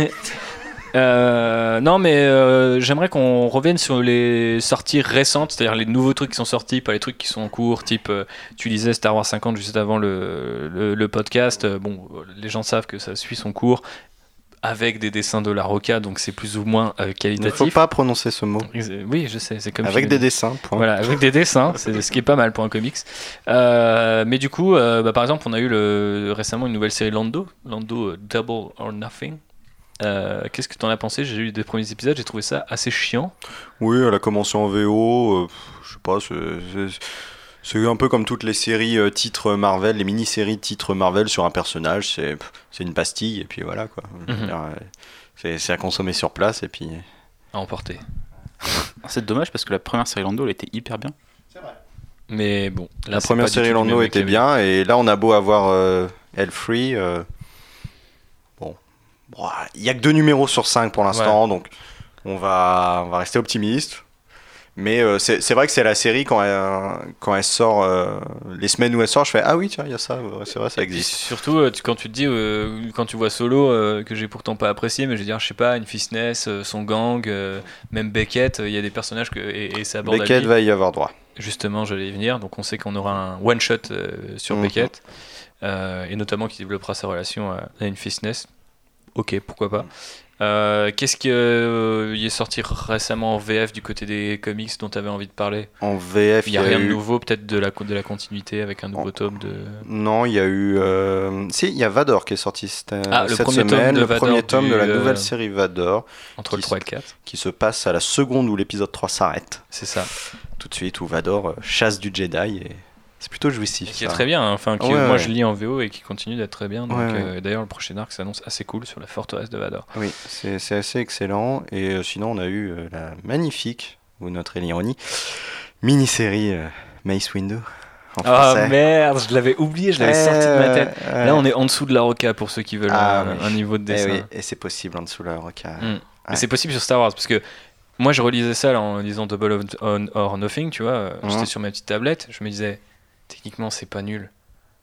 Euh, non mais euh, j'aimerais qu'on revienne sur les sorties récentes, c'est-à-dire les nouveaux trucs qui sont sortis, pas les trucs qui sont en cours, type euh, tu lisais Star Wars cinquante juste avant le, le, le podcast, euh, bon les gens savent que ça suit son cours avec des dessins de la Roca, donc c'est plus ou moins euh, qualitatif. Il ne faut pas prononcer ce mot. Oui, je sais, c'est comme avec des dessins. Point. Voilà, avec des dessins, c'est ce qui est pas mal pour un comics. Euh, mais du coup, euh, bah, par exemple, on a eu le, récemment une nouvelle série Lando, Lando euh, Double or Nothing. Euh, qu'est-ce que t'en as pensé ? J'ai lu des premiers épisodes, j'ai trouvé ça assez chiant. Oui, elle a commencé en V O, euh, je sais pas, c'est, c'est, c'est un peu comme toutes les séries euh, titres Marvel, les mini-séries titres Marvel sur un personnage, c'est, c'est une pastille, et puis voilà quoi. Mm-hmm. C'est, c'est à consommer sur place, et puis... À emporter. C'est dommage parce que la première série Lando, elle était hyper bien. C'est vrai. Mais bon... Là, la première série Lando était bien, et là on a beau avoir euh, L trois... Euh, il n'y a que deux numéros sur cinq pour l'instant, ouais. Donc on va, on va rester optimiste. Mais euh, c'est, c'est vrai que c'est la série, quand elle, quand elle sort, euh, les semaines où elle sort, je fais ah oui, tiens, il y a ça, c'est vrai, ça existe. Surtout tu, quand tu te dis, euh, quand tu vois Solo, euh, que j'ai pourtant pas apprécié, mais je veux dire, je sais pas, une Fitness, euh, son gang, euh, même Beckett, il euh, y a des personnages que, et, et ça aborde. Beckett va y avoir droit. Justement, j'allais y venir, donc on sait qu'on aura un one-shot euh, sur mm-hmm. Beckett, euh, et notamment qui développera sa relation à une Fitness. Ok, pourquoi pas. Euh, qu'est-ce qui euh, est sorti récemment en V F du côté des comics dont tu avais envie de parler ? En V F, il n'y a, y a rien eu... de nouveau, peut-être de la, de la continuité avec un nouveau en... tome de... Non, il y a eu... Euh... Si, il y a Vador qui est sorti cette, ah, cette le premier semaine, tome le premier tome du... de la nouvelle série Vador. Entre le trois et le quatre. Qui se passe à la seconde où l'épisode trois s'arrête. C'est ça. Tout de suite, où Vador chasse du Jedi et... c'est plutôt jouissif. Et qui ça. Est très bien, hein. Enfin, qui, ouais, moi ouais. je lis en V O et qui continue d'être très bien. Donc, ouais, ouais. Euh, d'ailleurs, le prochain arc s'annonce assez cool sur la forteresse de Vador. Oui, c'est, c'est assez excellent. Et euh, sinon, on a eu euh, la magnifique, vous noterez l'ironie, mini-série euh, Mace Windu. Ah oh, merde, je l'avais oublié, je l'avais euh, sorti de ma tête. Euh, Là, on est en dessous de la Roca pour ceux qui veulent ah, un, oui. un niveau de dessin. Eh oui, et c'est possible en dessous de la Roca. Mm. Ouais. Et c'est possible sur Star Wars parce que. Moi, je relisais ça en lisant Double or Nothing, tu vois. Mmh. J'étais sur ma petite tablette, je me disais, techniquement, c'est pas nul,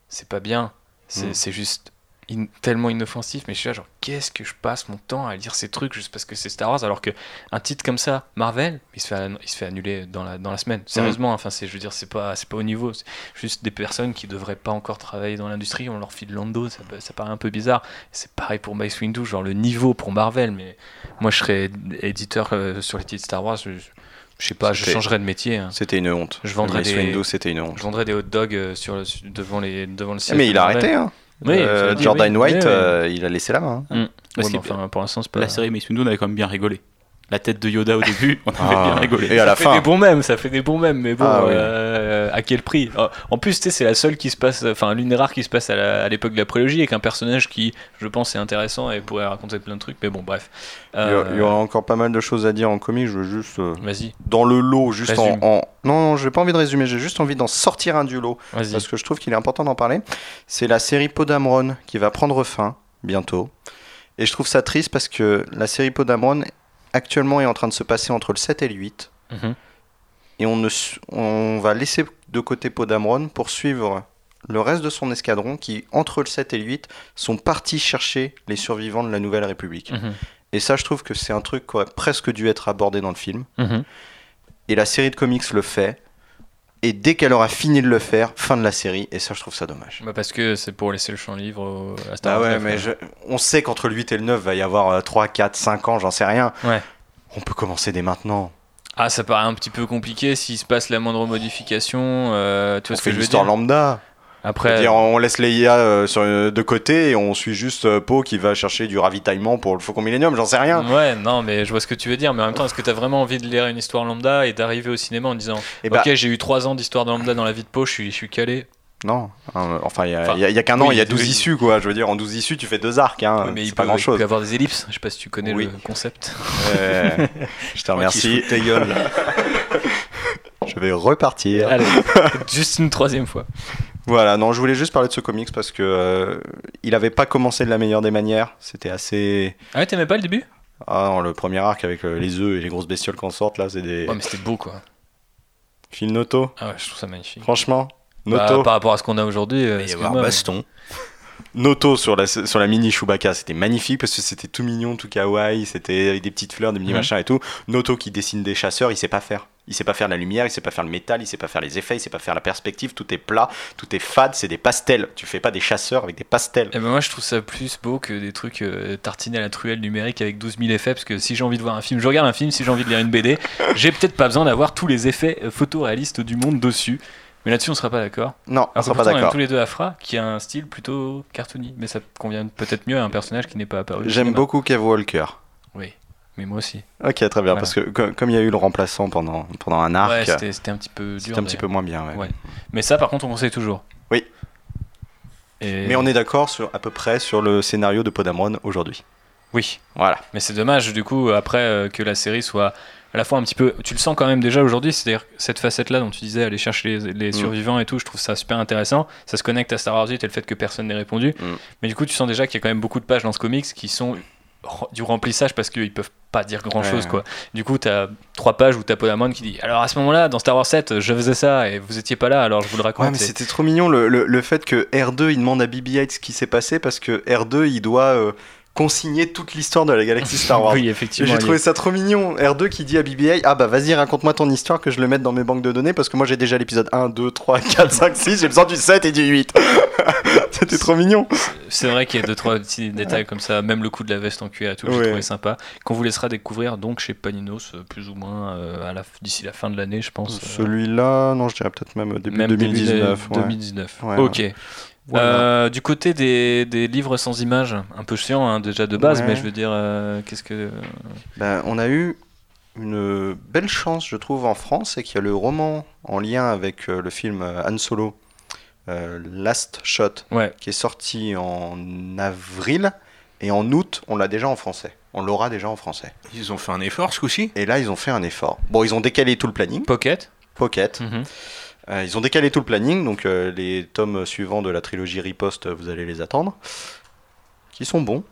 c'est pas bien, c'est, mmh. c'est juste in- tellement inoffensif. Mais je suis là, genre, qu'est-ce que je passe mon temps à lire ces trucs juste parce que c'est Star Wars, alors qu'un titre comme ça, Marvel, il se fait, il se fait annuler dans la, dans la semaine. Sérieusement, mmh. enfin, c'est, je veux dire, c'est pas, c'est pas au niveau. C'est juste des personnes qui devraient pas encore travailler dans l'industrie, on leur file Lando, ça, ça paraît un peu bizarre. C'est pareil pour Mace Windu, genre le niveau pour Marvel, mais. Moi, je serais éditeur euh, sur les titres Star Wars. Je, je sais pas, c'était, je changerais de métier. Hein. C'était une honte. Je vendrais des Windows, c'était une honte. Je vendrais des hot dogs euh, sur le, devant les devant le siège. Mais il a arrêté. Hein. Oui, euh, Jordan oui, White, oui, oui. Euh, il a laissé la main. Hein. Mmh. Ouais, ouais, enfin, pour l'instant, c'est pas. La série Mace Windu, on avait quand même bien rigolé. La tête de Yoda au début, on avait ah, bien rigolé. Et à ça la fait fin. Des bons mèmes, ça fait des bons mèmes, mais bon, ah, euh, oui. à quel prix ? En plus, tu sais, c'est la seule qui se passe, enfin, l'une des rares qui se passe à, la, à l'époque de la prélogie, avec un personnage qui, je pense, est intéressant et pourrait raconter plein de trucs, mais bon, bref. Euh, il y aura encore pas mal de choses à dire en comics, je veux juste. Euh, Vas-y. Dans le lot, juste en, en. Non, non, j'ai pas envie de résumer, j'ai juste envie d'en sortir un du lot. Vas-y. Parce que je trouve qu'il est important d'en parler. C'est la série Poe Dameron qui va prendre fin bientôt. Et je trouve ça triste parce que la série Poe Dameron. Actuellement est en train de se passer entre le sept et le huit. Mmh. Et on, ne, on va laisser de côté Poe Dameron pour suivre le reste de son escadron qui, entre le sept et le huit, sont partis chercher les survivants de la Nouvelle République. Mmh. Et ça, je trouve que c'est un truc qui aurait presque dû être abordé dans le film. Mmh. Et la série de comics le fait. Et dès qu'elle aura fini de le faire, fin de la série. Et ça, je trouve ça dommage. Bah parce que c'est pour laisser le champ libre au... à Star Wars. Ah ouais, mais je... on sait qu'entre le huit et le neuf, il va y avoir trois, quatre, cinq ans, j'en sais rien. Ouais. On peut commencer dès maintenant. Ah, ça paraît un petit peu compliqué s'il se passe la moindre modification. Euh, tu vois on ce fait que je veux dire lambda. Après, dire, on laisse Leia euh, sur, euh, de côté et on suit juste euh, Poe qui va chercher du ravitaillement pour le Faucon Millenium, j'en sais rien. Ouais, non, mais je vois ce que tu veux dire, mais en même temps, est-ce que t'as vraiment envie de lire une histoire lambda et d'arriver au cinéma en disant et ok, bah... j'ai eu trois ans d'histoire de lambda dans la vie de Poe, je suis, je suis calé. Non, enfin, il n'y a, enfin, a, a qu'un oui, an, il y a douze oui. issues, quoi. Je veux dire, en douze issues, tu fais deux arcs, hein. Oui, mais c'est il pas peut, grand chose. Il peut y avoir des ellipses, je sais pas si tu connais oui. le concept. Euh, je te remercie. Moi qui fout ta gueule. Je vais repartir. Allez, juste une troisième fois. Voilà, non, je voulais juste parler de ce comics parce que euh, il avait pas commencé de la meilleure des manières. C'était assez. Ah ouais, t'aimais pas le début ? Ah non, le premier arc avec euh, les œufs et les grosses bestioles qu'on sorte là, c'est des. Ouais, mais c'était beau quoi. Film Noto. Ah ouais, je trouve ça magnifique. Franchement, Noto. Bah, par rapport à ce qu'on a aujourd'hui, euh, il y a un baston. Noto sur la sur la mini Chewbacca, c'était magnifique parce que c'était tout mignon, tout kawaii, c'était avec des petites fleurs, des mini mmh. machins et tout. Noto qui dessine des chasseurs, il sait pas faire. Il sait pas faire la lumière, il sait pas faire le métal, il sait pas faire les effets, il sait pas faire la perspective, tout est plat, tout est fade, c'est des pastels. Tu fais pas des chasseurs avec des pastels. Et ben moi je trouve ça plus beau que des trucs euh, tartinés à la truelle numérique avec douze mille effets, parce que si j'ai envie de voir un film, je regarde un film, si j'ai envie de lire une B D, j'ai peut-être pas besoin d'avoir tous les effets photoréalistes du monde dessus. Mais là-dessus, on sera pas d'accord. Non, on sera pas d'accord. On aime tous les deux Aphra, qui a un style plutôt cartoony, mais ça convient peut-être mieux à un personnage qui n'est pas apparu. J'aime beaucoup Kev Walker. Oui. Mais moi aussi. Ok, très bien, voilà. Parce que comme il y a eu le remplaçant pendant, pendant un arc, ouais, c'était, c'était un petit peu dur. C'était un d'ailleurs. Petit peu moins bien, ouais. ouais. Mais ça, par contre, on conseille toujours. Oui. Et... Mais on est d'accord sur, à peu près sur le scénario de Poe Dameron aujourd'hui. Oui. Voilà. Mais c'est dommage, du coup, après euh, que la série soit à la fois un petit peu. Tu le sens quand même déjà aujourd'hui, c'est-à-dire cette facette-là dont tu disais aller chercher les, les mmh. survivants et tout, je trouve ça super intéressant. Ça se connecte à Star Wars huit et le fait que personne n'ait répondu. Mmh. Mais du coup, tu sens déjà qu'il y a quand même beaucoup de pages dans ce comics qui sont. Du remplissage parce qu'ils peuvent pas dire grand ouais, chose quoi. Ouais. Du coup t'as trois pages où t'as Poe Dameron qui dit alors à ce moment là dans Star Wars sept je faisais ça et vous étiez pas là alors je vous le raconte. Ouais mais et... c'était trop mignon le, le, le fait que R deux il demande à B B huit ce qui s'est passé parce que R deux il doit euh, consigner toute l'histoire de la galaxie Star Wars. Oui effectivement. Et j'ai trouvé ça trop mignon R deux qui dit à B B huit ah bah vas-y raconte moi ton histoire que je le mette dans mes banques de données parce que moi j'ai déjà l'épisode un, deux, trois, quatre, cinq, six j'ai besoin du sept et du huit. C'était trop mignon. C'est vrai qu'il y a deux trois petits détails comme ça, même le coup de la veste en cuir et tout, ouais. J'ai trouvé sympa. Qu'on vous laissera découvrir donc chez Paninos plus ou moins euh, à la, d'ici la fin de l'année, je pense. Celui-là, non, je dirais peut-être même début même deux mille dix-neuf. Début ouais. deux mille dix-neuf. Ouais, ok. Ouais. Voilà. Euh, du côté des, des livres sans images, un peu chiant hein, déjà de base, ouais. Mais je veux dire, euh, qu'est-ce que ben, on a eu une belle chance, je trouve, en France, c'est qu'il y a le roman en lien avec le film Han Solo. euh, Last Shot, ouais. qui est sorti en avril, et en août, on l'a déjà en français. On l'aura déjà en français. Ils ont fait un effort ce coup-ci ? Et là, ils ont fait un effort. Bon, ils ont décalé tout le planning. Pocket. Pocket. Mm-hmm. Euh, ils ont décalé tout le planning, donc euh, les tomes suivants de la trilogie Riposte, vous allez les attendre. Qui sont bons,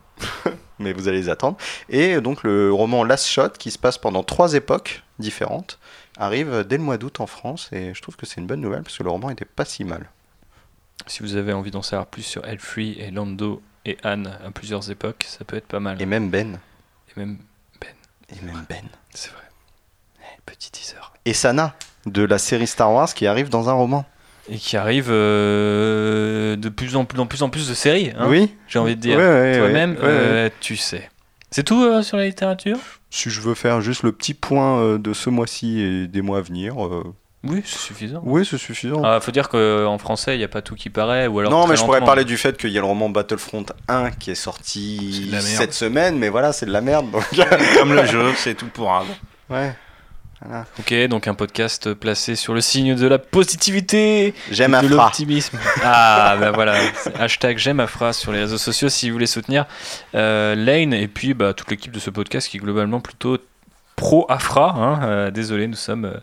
mais vous allez les attendre. Et donc le roman Last Shot, qui se passe pendant trois époques différentes, arrive dès le mois d'août en France, et je trouve que c'est une bonne nouvelle, parce que le roman n'était pas si mal. Si vous avez envie d'en savoir plus sur Elfree et Lando et Anne à plusieurs époques, ça peut être pas mal. Et même Ben. Et même Ben. Et même Ben. C'est vrai. Petit teaser. Et Sana, de la série Star Wars, qui arrive dans un roman. Et qui arrive euh, de plus en plus, dans plus en plus de séries, hein, oui. J'ai envie de dire. Ouais, ouais, toi-même, ouais, ouais. Euh, tu sais. C'est tout euh, sur la littérature ? Si je veux faire juste le petit point euh, de ce mois-ci et des mois à venir... Euh... Oui, c'est suffisant. Oui, c'est suffisant. Il ah, faut dire qu'en français, il n'y a pas tout qui paraît. Ou alors non, mais je pourrais parler du fait qu'il y a le roman Battlefront un qui est sorti cette semaine, mais voilà, c'est de la merde. Donc... Comme le jeu, c'est tout pour un. Ouais. Voilà. Ok, donc un podcast placé sur le signe de la positivité, j'aime Aphra, de l'optimisme. Ah bah voilà, hashtag j'aime Aphra sur les réseaux sociaux si vous voulez soutenir euh, Lane et puis bah, toute l'équipe de ce podcast qui est globalement plutôt pro Aphra, hein. euh, désolé, nous sommes euh,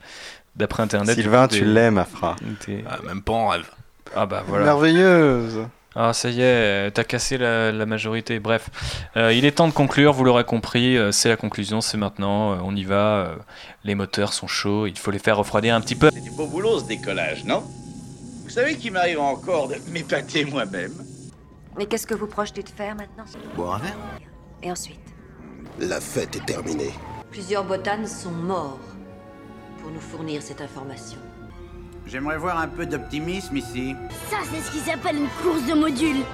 d'après internet. Sylvain, coup, tu des... l'aimes Aphra des... ah, même pas en rêve. Ah bah voilà. Merveilleuse. Ah ça y est, t'as cassé la, la majorité. Bref, euh, il est temps de conclure, vous l'aurez compris, euh, c'est la conclusion, c'est maintenant, euh, on y va, euh, les moteurs sont chauds, il faut les faire refroidir un petit peu. C'est du beau boulot ce décollage, non ? Vous savez qu'il m'arrive encore de m'épater moi-même. Mais qu'est-ce que vous projetez de faire maintenant ? Boire un verre ? Et ensuite ? La fête est terminée. Plusieurs botanes sont morts pour nous fournir cette information. J'aimerais voir un peu d'optimisme ici. Ça, c'est ce qui s'appelle une course de modules.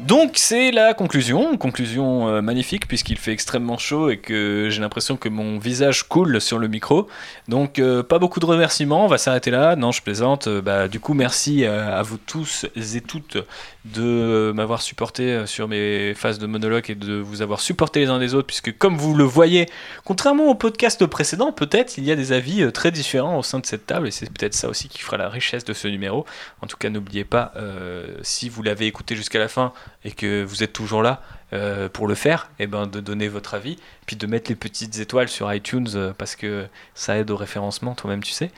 Donc, c'est la conclusion. Conclusion euh, magnifique, puisqu'il fait extrêmement chaud et que j'ai l'impression que mon visage coule sur le micro. Donc, euh, pas beaucoup de remerciements. On va s'arrêter là. Non, je plaisante. Euh, bah, du coup, merci à, à vous tous et toutes de m'avoir supporté sur mes phases de monologue et de vous avoir supporté les uns des autres, puisque comme vous le voyez, contrairement au podcast précédent, peut-être il y a des avis très différents au sein de cette table, et c'est peut-être ça aussi qui fera la richesse de ce numéro. En tout cas, n'oubliez pas, euh, si vous l'avez écouté jusqu'à la fin et que vous êtes toujours là euh, pour le faire, et ben de donner votre avis, puis de mettre les petites étoiles sur iTunes, euh, parce que ça aide au référencement, toi-même tu sais.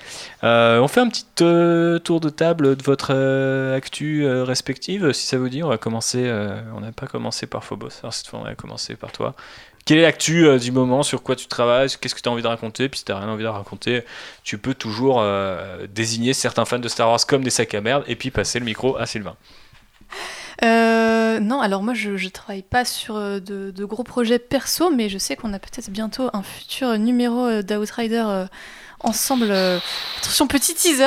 Euh, on fait un petit euh, tour de table de votre euh, actu euh, respective, si ça vous dit. On va commencer, euh, on n'a pas commencé par Phobos, alors cette fois on va commencer par toi. Quelle est l'actu euh, du moment, sur quoi tu travailles, qu'est-ce que tu as envie de raconter, puis si tu n'as rien envie de raconter, tu peux toujours euh, désigner certains fans de Star Wars comme des sacs à merde, et puis passer le micro à Sylvain. Euh, non, alors moi je, je travaille pas sur de, de gros projets perso, mais je sais qu'on a peut-être bientôt un futur numéro d'Outrider euh, ensemble. Euh, attention, petit teaser,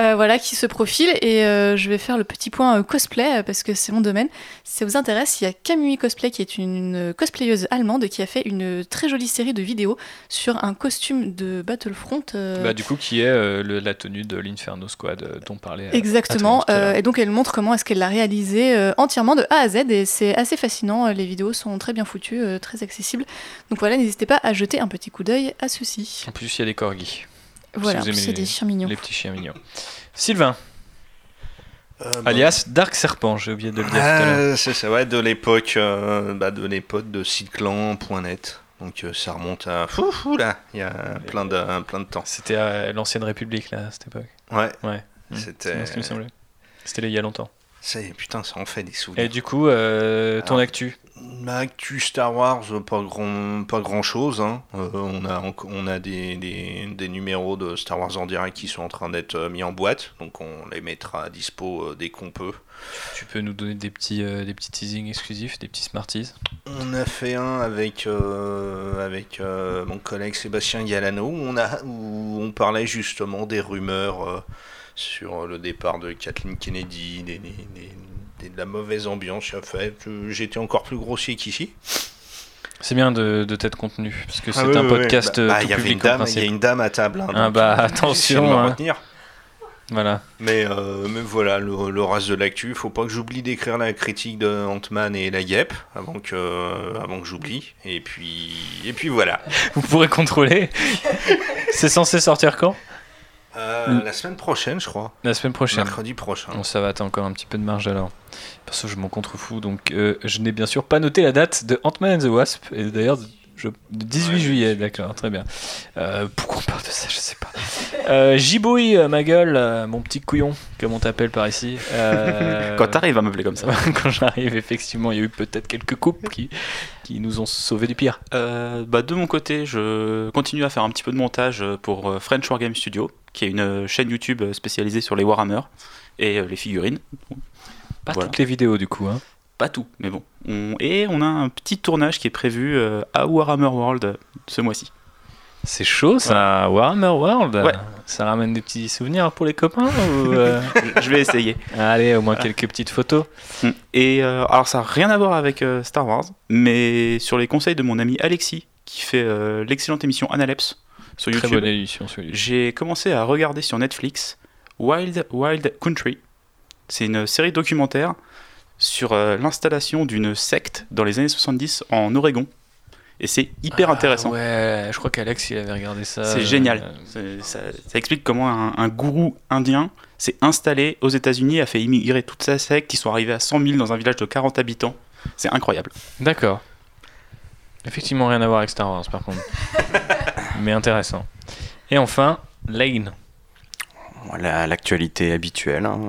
euh, voilà, qui se profile, et euh, je vais faire le petit point euh, cosplay parce que c'est mon domaine. Si ça vous intéresse, il y a Camui Cosplay qui est une, une cosplayeuse allemande qui a fait une très jolie série de vidéos sur un costume de Battlefront. Euh... Bah, du coup, qui est euh, le, la tenue de l'Inferno Squad euh, dont parlait. Euh, Exactement, euh, et donc elle montre comment est-ce qu'elle l'a réalisée. Entièrement de A à Z, et c'est assez fascinant, les vidéos sont très bien foutues, très accessibles, donc voilà, n'hésitez pas à jeter un petit coup d'œil à ceci. En plus il y a des corgis, voilà, si en plus il y a des chiens mignons, les petits chiens mignons. Sylvain, euh, alias bah... Dark Serpent, j'ai oublié de le dire ah, tout à l'heure. C'est ça, ouais, de l'époque euh, bah, de l'époque de site clan point net, donc euh, ça remonte à fou là, il y a plein de, euh, plein de temps. C'était euh, l'ancienne République là, à cette époque. Ouais, ouais. C'était ce qui me semblait, c'était il y a longtemps. Ça y est, putain, ça en fait des souvenirs. Et du coup, euh, ton Alors, actu ? Ma actu Star Wars, pas grand, pas grand chose. Hein. Euh, on a, on a des, des, des numéros de Star Wars en direct qui sont en train d'être mis en boîte, donc on les mettra à dispo dès qu'on peut. Tu peux nous donner des petits, euh, des petits teasings exclusifs, des petits smarties ? On a fait un avec, euh, avec euh, mon collègue Sébastien Galano, où on, a, où on parlait justement des rumeurs... Euh, sur le départ de Kathleen Kennedy, des, des, des, des, de la mauvaise ambiance, en fait, j'étais encore plus grossier qu'ici. C'est bien de, de t'être contenu, parce que c'est ah, un oui, podcast oui, bah, tout bah, public en principe. Il y a une dame à table. Hein, ah bah attention. Hein. Voilà. Mais, euh, mais voilà, le, le reste de l'actu, faut pas que j'oublie d'écrire la critique de Ant-Man et la guêpe avant que, euh, avant que j'oublie. Et puis, et puis voilà. Vous pourrez contrôler. C'est censé sortir quand ? Euh, mm. La semaine prochaine, je crois. La semaine prochaine. Mercredi prochain. Bon, ça va, t'as encore un petit peu de marge alors. Parce que je m'en contrefous, donc euh, je n'ai bien sûr pas noté la date de Ant-Man and the Wasp. Et d'ailleurs, je... dix-huit ouais, juillet, d'accord, très bien. Euh, pourquoi on parle de ça, je sais pas. Euh, Gibouille, euh, ma gueule, euh, mon petit couillon, comme on t'appelle par ici. Euh... Quand t'arrives à meubler comme ça. Quand j'arrive, effectivement, il y a eu peut-être quelques coupes qui, qui nous ont sauvés du pire. Euh, bah, de mon côté, je continue à faire un petit peu de montage pour French Wargame Studio, qui est une chaîne YouTube spécialisée sur les Warhammer et les figurines. Pas voilà. Toutes les vidéos, du coup, hein. Pas tout, mais bon. On... Et on a un petit tournage qui est prévu à Warhammer World ce mois-ci. C'est chaud ça, ouais. Warhammer World. Ouais. Ça ramène des petits souvenirs pour les copains ou euh... Je vais essayer. Allez, au moins voilà. Quelques petites photos. Et euh, alors ça n'a rien à voir avec euh, Star Wars, mais sur les conseils de mon ami Alexis, qui fait euh, l'excellente émission Analepse sur YouTube. Très bonne émission, celui-là. J'ai commencé à regarder sur Netflix Wild Wild Country. C'est une série documentaire sur euh, l'installation d'une secte dans les années soixante-dix en Oregon. Et c'est hyper ah, intéressant. Ouais, je crois qu'Alex, il avait regardé ça. C'est euh, génial. Euh, c'est, ça, ça explique comment un, un gourou indien s'est installé aux États-Unis, a fait immigrer toute sa secte. Ils sont arrivés à cent mille dans un village de quarante habitants. C'est incroyable. D'accord. Effectivement, rien à voir avec Star Wars, par contre. Mais intéressant. Et enfin, Lane. Voilà, l'actualité habituelle, hein.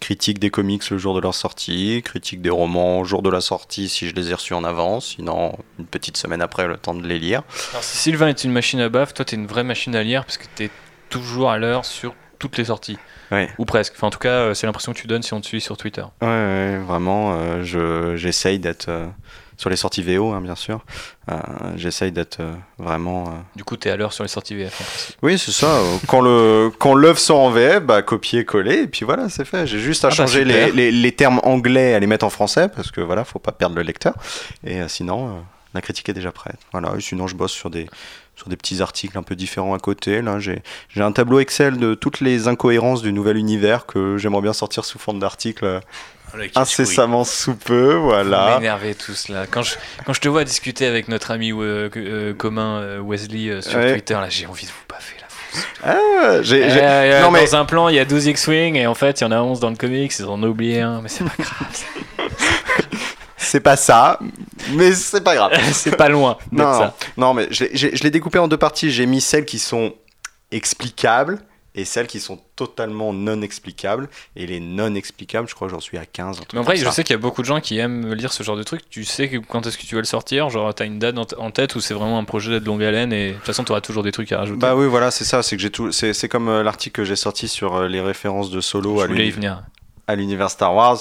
Critique des comics le jour de leur sortie, critique des romans au jour de la sortie si je les ai reçus en avance, sinon une petite semaine après le temps de les lire. Alors, si Sylvain est une machine à baffe, toi t'es une vraie machine à lire parce que t'es toujours à l'heure sur toutes les sorties. Ouais. Ou presque, enfin en tout cas c'est l'impression que tu donnes si on te suit sur Twitter. Ouais, ouais vraiment, euh, je, j'essaye d'être... Euh... Sur les sorties V O, hein, bien sûr. Euh, j'essaye d'être euh, vraiment... Euh... Du coup, t'es à l'heure sur les sorties V F. En principe. Oui, c'est ça. Quand, le, quand l'œuvre sort en V F, bah, copier, coller, et puis voilà, c'est fait. J'ai juste à ah changer bah les, les, les termes anglais, à les mettre en français, parce que voilà, faut pas perdre le lecteur. Et euh, sinon, euh, la critique est déjà prête. Voilà. Et sinon, je bosse sur des... sur des petits articles un peu différents à côté. Là, j'ai, j'ai un tableau Excel de toutes les incohérences du nouvel univers que j'aimerais bien sortir sous forme d'articles incessamment sous peu. Voilà. Vous m'énervez tous là. Quand je, quand je te vois discuter avec notre ami euh, euh, commun Wesley euh, sur ouais. Twitter, là, j'ai envie de vous baffer là. Ah, j'ai, j'ai... Euh, non, mais... Dans un plan, il y a douze X-Wing et en fait, il y en a onze dans le comics. Ils en ont oublié un, mais c'est pas grave. C'est pas ça, mais c'est pas grave. C'est pas loin. Non, ça. non, mais je, je, je l'ai découpé en deux parties. J'ai mis celles qui sont explicables et celles qui sont totalement non explicables. Et les non explicables, je crois que j'en suis à quinze. Mais en vrai, je ça. sais qu'il y a beaucoup de gens qui aiment lire ce genre de truc. Tu sais que quand est-ce que tu vas le sortir? Genre, t'as une date en tête ou c'est vraiment un projet de longue haleine et de toute façon, t'auras toujours des trucs à rajouter. Bah oui, voilà, c'est ça. C'est que j'ai tout. C'est, c'est comme euh, l'article que j'ai sorti sur euh, les références de Solo à, l'uni... à l'univers Star Wars.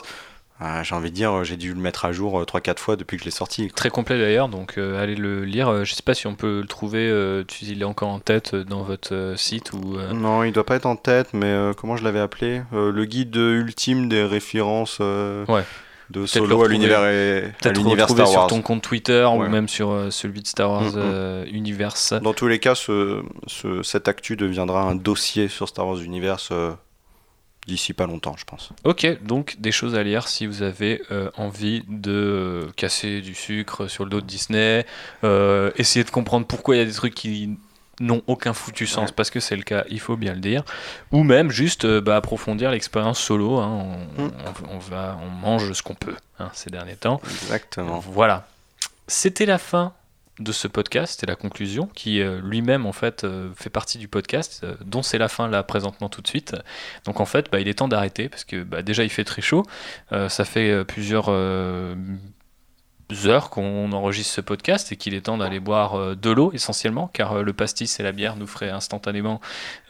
Ah, j'ai envie de dire, j'ai dû le mettre à jour trois quatre fois depuis que je l'ai sorti. Quoi. Très complet d'ailleurs, donc euh, allez le lire. Je sais pas si on peut le trouver, euh, tu, il est encore en tête dans votre euh, site ou euh... Non, il doit pas être en tête, mais euh, comment je l'avais appelé euh, le guide ultime des références euh, ouais. de peut-être Solo à l'univers, et, à l'univers Star Wars. Peut-être sur ton compte Twitter ouais. ou même sur euh, celui de Star Wars mm-hmm. euh, Universe. Dans tous les cas, ce, ce, cette actu deviendra un dossier sur Star Wars Universe euh... d'ici pas longtemps, je pense. Ok, donc des choses à lire si vous avez euh, envie de euh, casser du sucre sur le dos de Disney, euh, essayer de comprendre pourquoi il y a des trucs qui n'ont aucun foutu sens, ouais. parce que c'est le cas, il faut bien le dire, ou même juste euh, bah, approfondir l'expérience solo, hein, on, mm. on, on, va, on mange ce qu'on peut hein, ces derniers temps. Exactement. Voilà, c'était la fin de ce podcast et la conclusion qui euh, lui-même en fait euh, fait partie du podcast euh, dont c'est la fin là présentement tout de suite, donc en fait bah, il est temps d'arrêter parce que bah, déjà il fait très chaud, euh, ça fait euh, plusieurs euh, heures qu'on enregistre ce podcast et qu'il est temps d'aller boire euh, de l'eau essentiellement car euh, le pastis et la bière nous feraient instantanément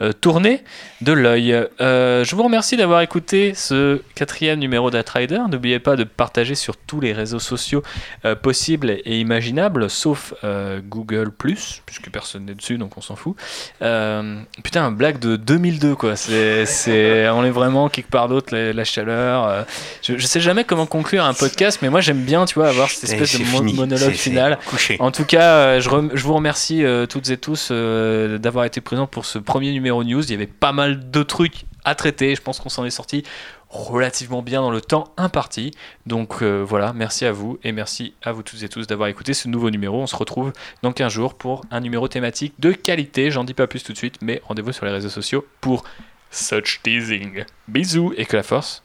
euh, tourner de l'œil. Euh, je vous remercie d'avoir écouté ce quatrième numéro d'Atrider. N'oubliez pas de partager sur tous les réseaux sociaux euh, possibles et imaginables sauf euh, Google plus, puisque personne n'est dessus donc on s'en fout. Euh, putain, blague de deux mille deux quoi, c'est, c'est, on est vraiment quelque part d'autre, la, la chaleur. Euh, je, je sais jamais comment conclure un podcast mais moi j'aime bien tu vois avoir ces espèce et de mon- monologue final. En tout cas, euh, je, rem- je vous remercie euh, toutes et tous euh, d'avoir été présents pour ce premier numéro news. Il y avait pas mal de trucs à traiter. Je pense qu'on s'en est sorti relativement bien dans le temps imparti. Donc euh, voilà, merci à vous et merci à vous toutes et tous d'avoir écouté ce nouveau numéro. On se retrouve dans quinze jours pour un numéro thématique de qualité. J'en dis pas plus tout de suite, mais rendez-vous sur les réseaux sociaux pour Such Teasing. Bisous et que la force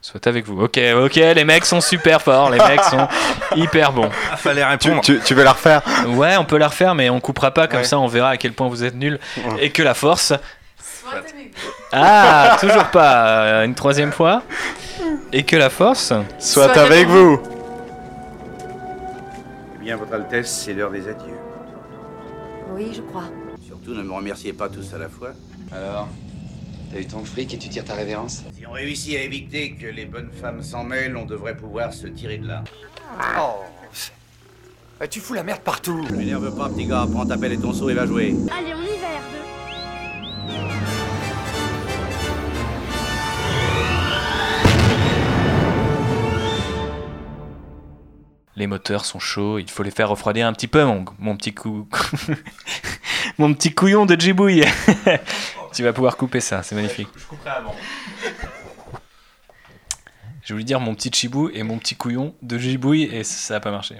soit avec vous. Ok, ok, les mecs sont super forts, les mecs sont hyper bons. Fallait répondre. Tu, tu, tu veux la refaire ? Ouais, on peut la refaire, mais on coupera pas comme ouais. ça. On verra à quel point vous êtes nuls. Ouais. Et que la force soit avec vous. Ah, toujours pas. Euh, une troisième fois. Et que la force soit, soit avec, avec vous. Eh bien, votre Altesse, c'est l'heure des adieux. Oui, je crois. Surtout, ne me remerciez pas tous à la fois. Alors, t'as eu ton fric et tu tires ta révérence ? Si on réussit à éviter que les bonnes femmes s'en mêlent, on devrait pouvoir se tirer de là. Oh, eh, tu fous la merde partout. Je m'énerve pas, petit gars. Prends ta pelle et ton seau et va jouer. Allez, on y va, R deux. Les moteurs sont chauds, il faut les faire refroidir un petit peu, mon, mon petit cou... mon petit couillon de Chibouille. Tu vas pouvoir couper ça, c'est magnifique. Je couperai avant. Je voulais dire mon petit Chibou et mon petit couillon de Chibouille et ça n'a pas marché.